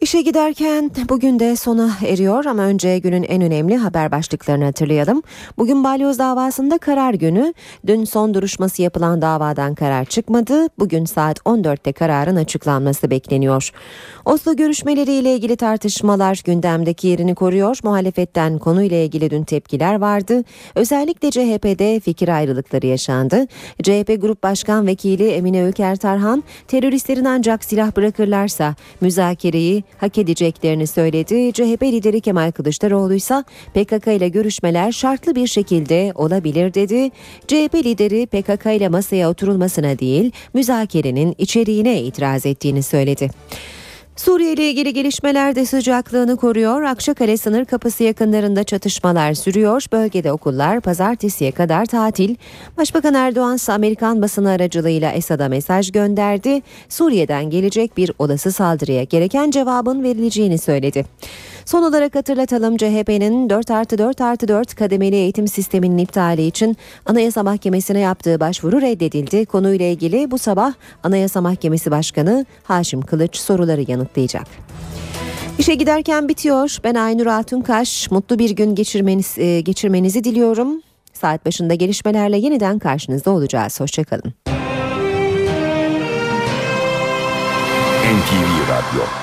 İşe giderken bugün de sona eriyor ama önce günün en önemli haber başlıklarını hatırlayalım. Bugün Balyoz davasında karar günü. Dün son duruşması yapılan davadan karar çıkmadı. Bugün saat on dörtte kararın açıklanması bekleniyor. Oslo görüşmeleriyle ilgili tartışmalar gündemdeki yerini koruyor. Muhalefetten konuyla ilgili dün tepkiler vardı. Özellikle C H P'de fikir ayrılıkları yaşandı. C H P Grup Başkan Vekili Emine Ülker Tarhan, teröristlerin ancak silah bırakırlarsa müzakereyi hak edeceklerini söyledi. C H P lideri Kemal Kılıçdaroğlu ise P K K ile görüşmeler şartlı bir şekilde olabilir dedi. C H P lideri P K K ile masaya oturulmasına değil, müzakerenin içeriğine itiraz ettiğini söyledi. Suriye ile ilgili gelişmeler de sıcaklığını koruyor. Akçakale sınır kapısı yakınlarında çatışmalar sürüyor. Bölgede okullar pazartesiye kadar tatil. Başbakan Erdoğan ise Amerikan basını aracılığıyla Esad'a mesaj gönderdi. Suriye'den gelecek bir olası saldırıya gereken cevabın verileceğini söyledi. Son olarak hatırlatalım, C H P'nin dört artı dört artı dört kademeli eğitim sisteminin iptali için Anayasa Mahkemesi'ne yaptığı başvuru reddedildi. Konuyla ilgili bu sabah Anayasa Mahkemesi Başkanı Haşim Kılıç soruları yanıtlayacak. İşe giderken bitiyor. Ben Aynur Altunkaş. Mutlu bir gün geçirmeniz, geçirmenizi diliyorum. Saat başında gelişmelerle yeniden karşınızda olacağız. Hoşçakalın. N T V Radyo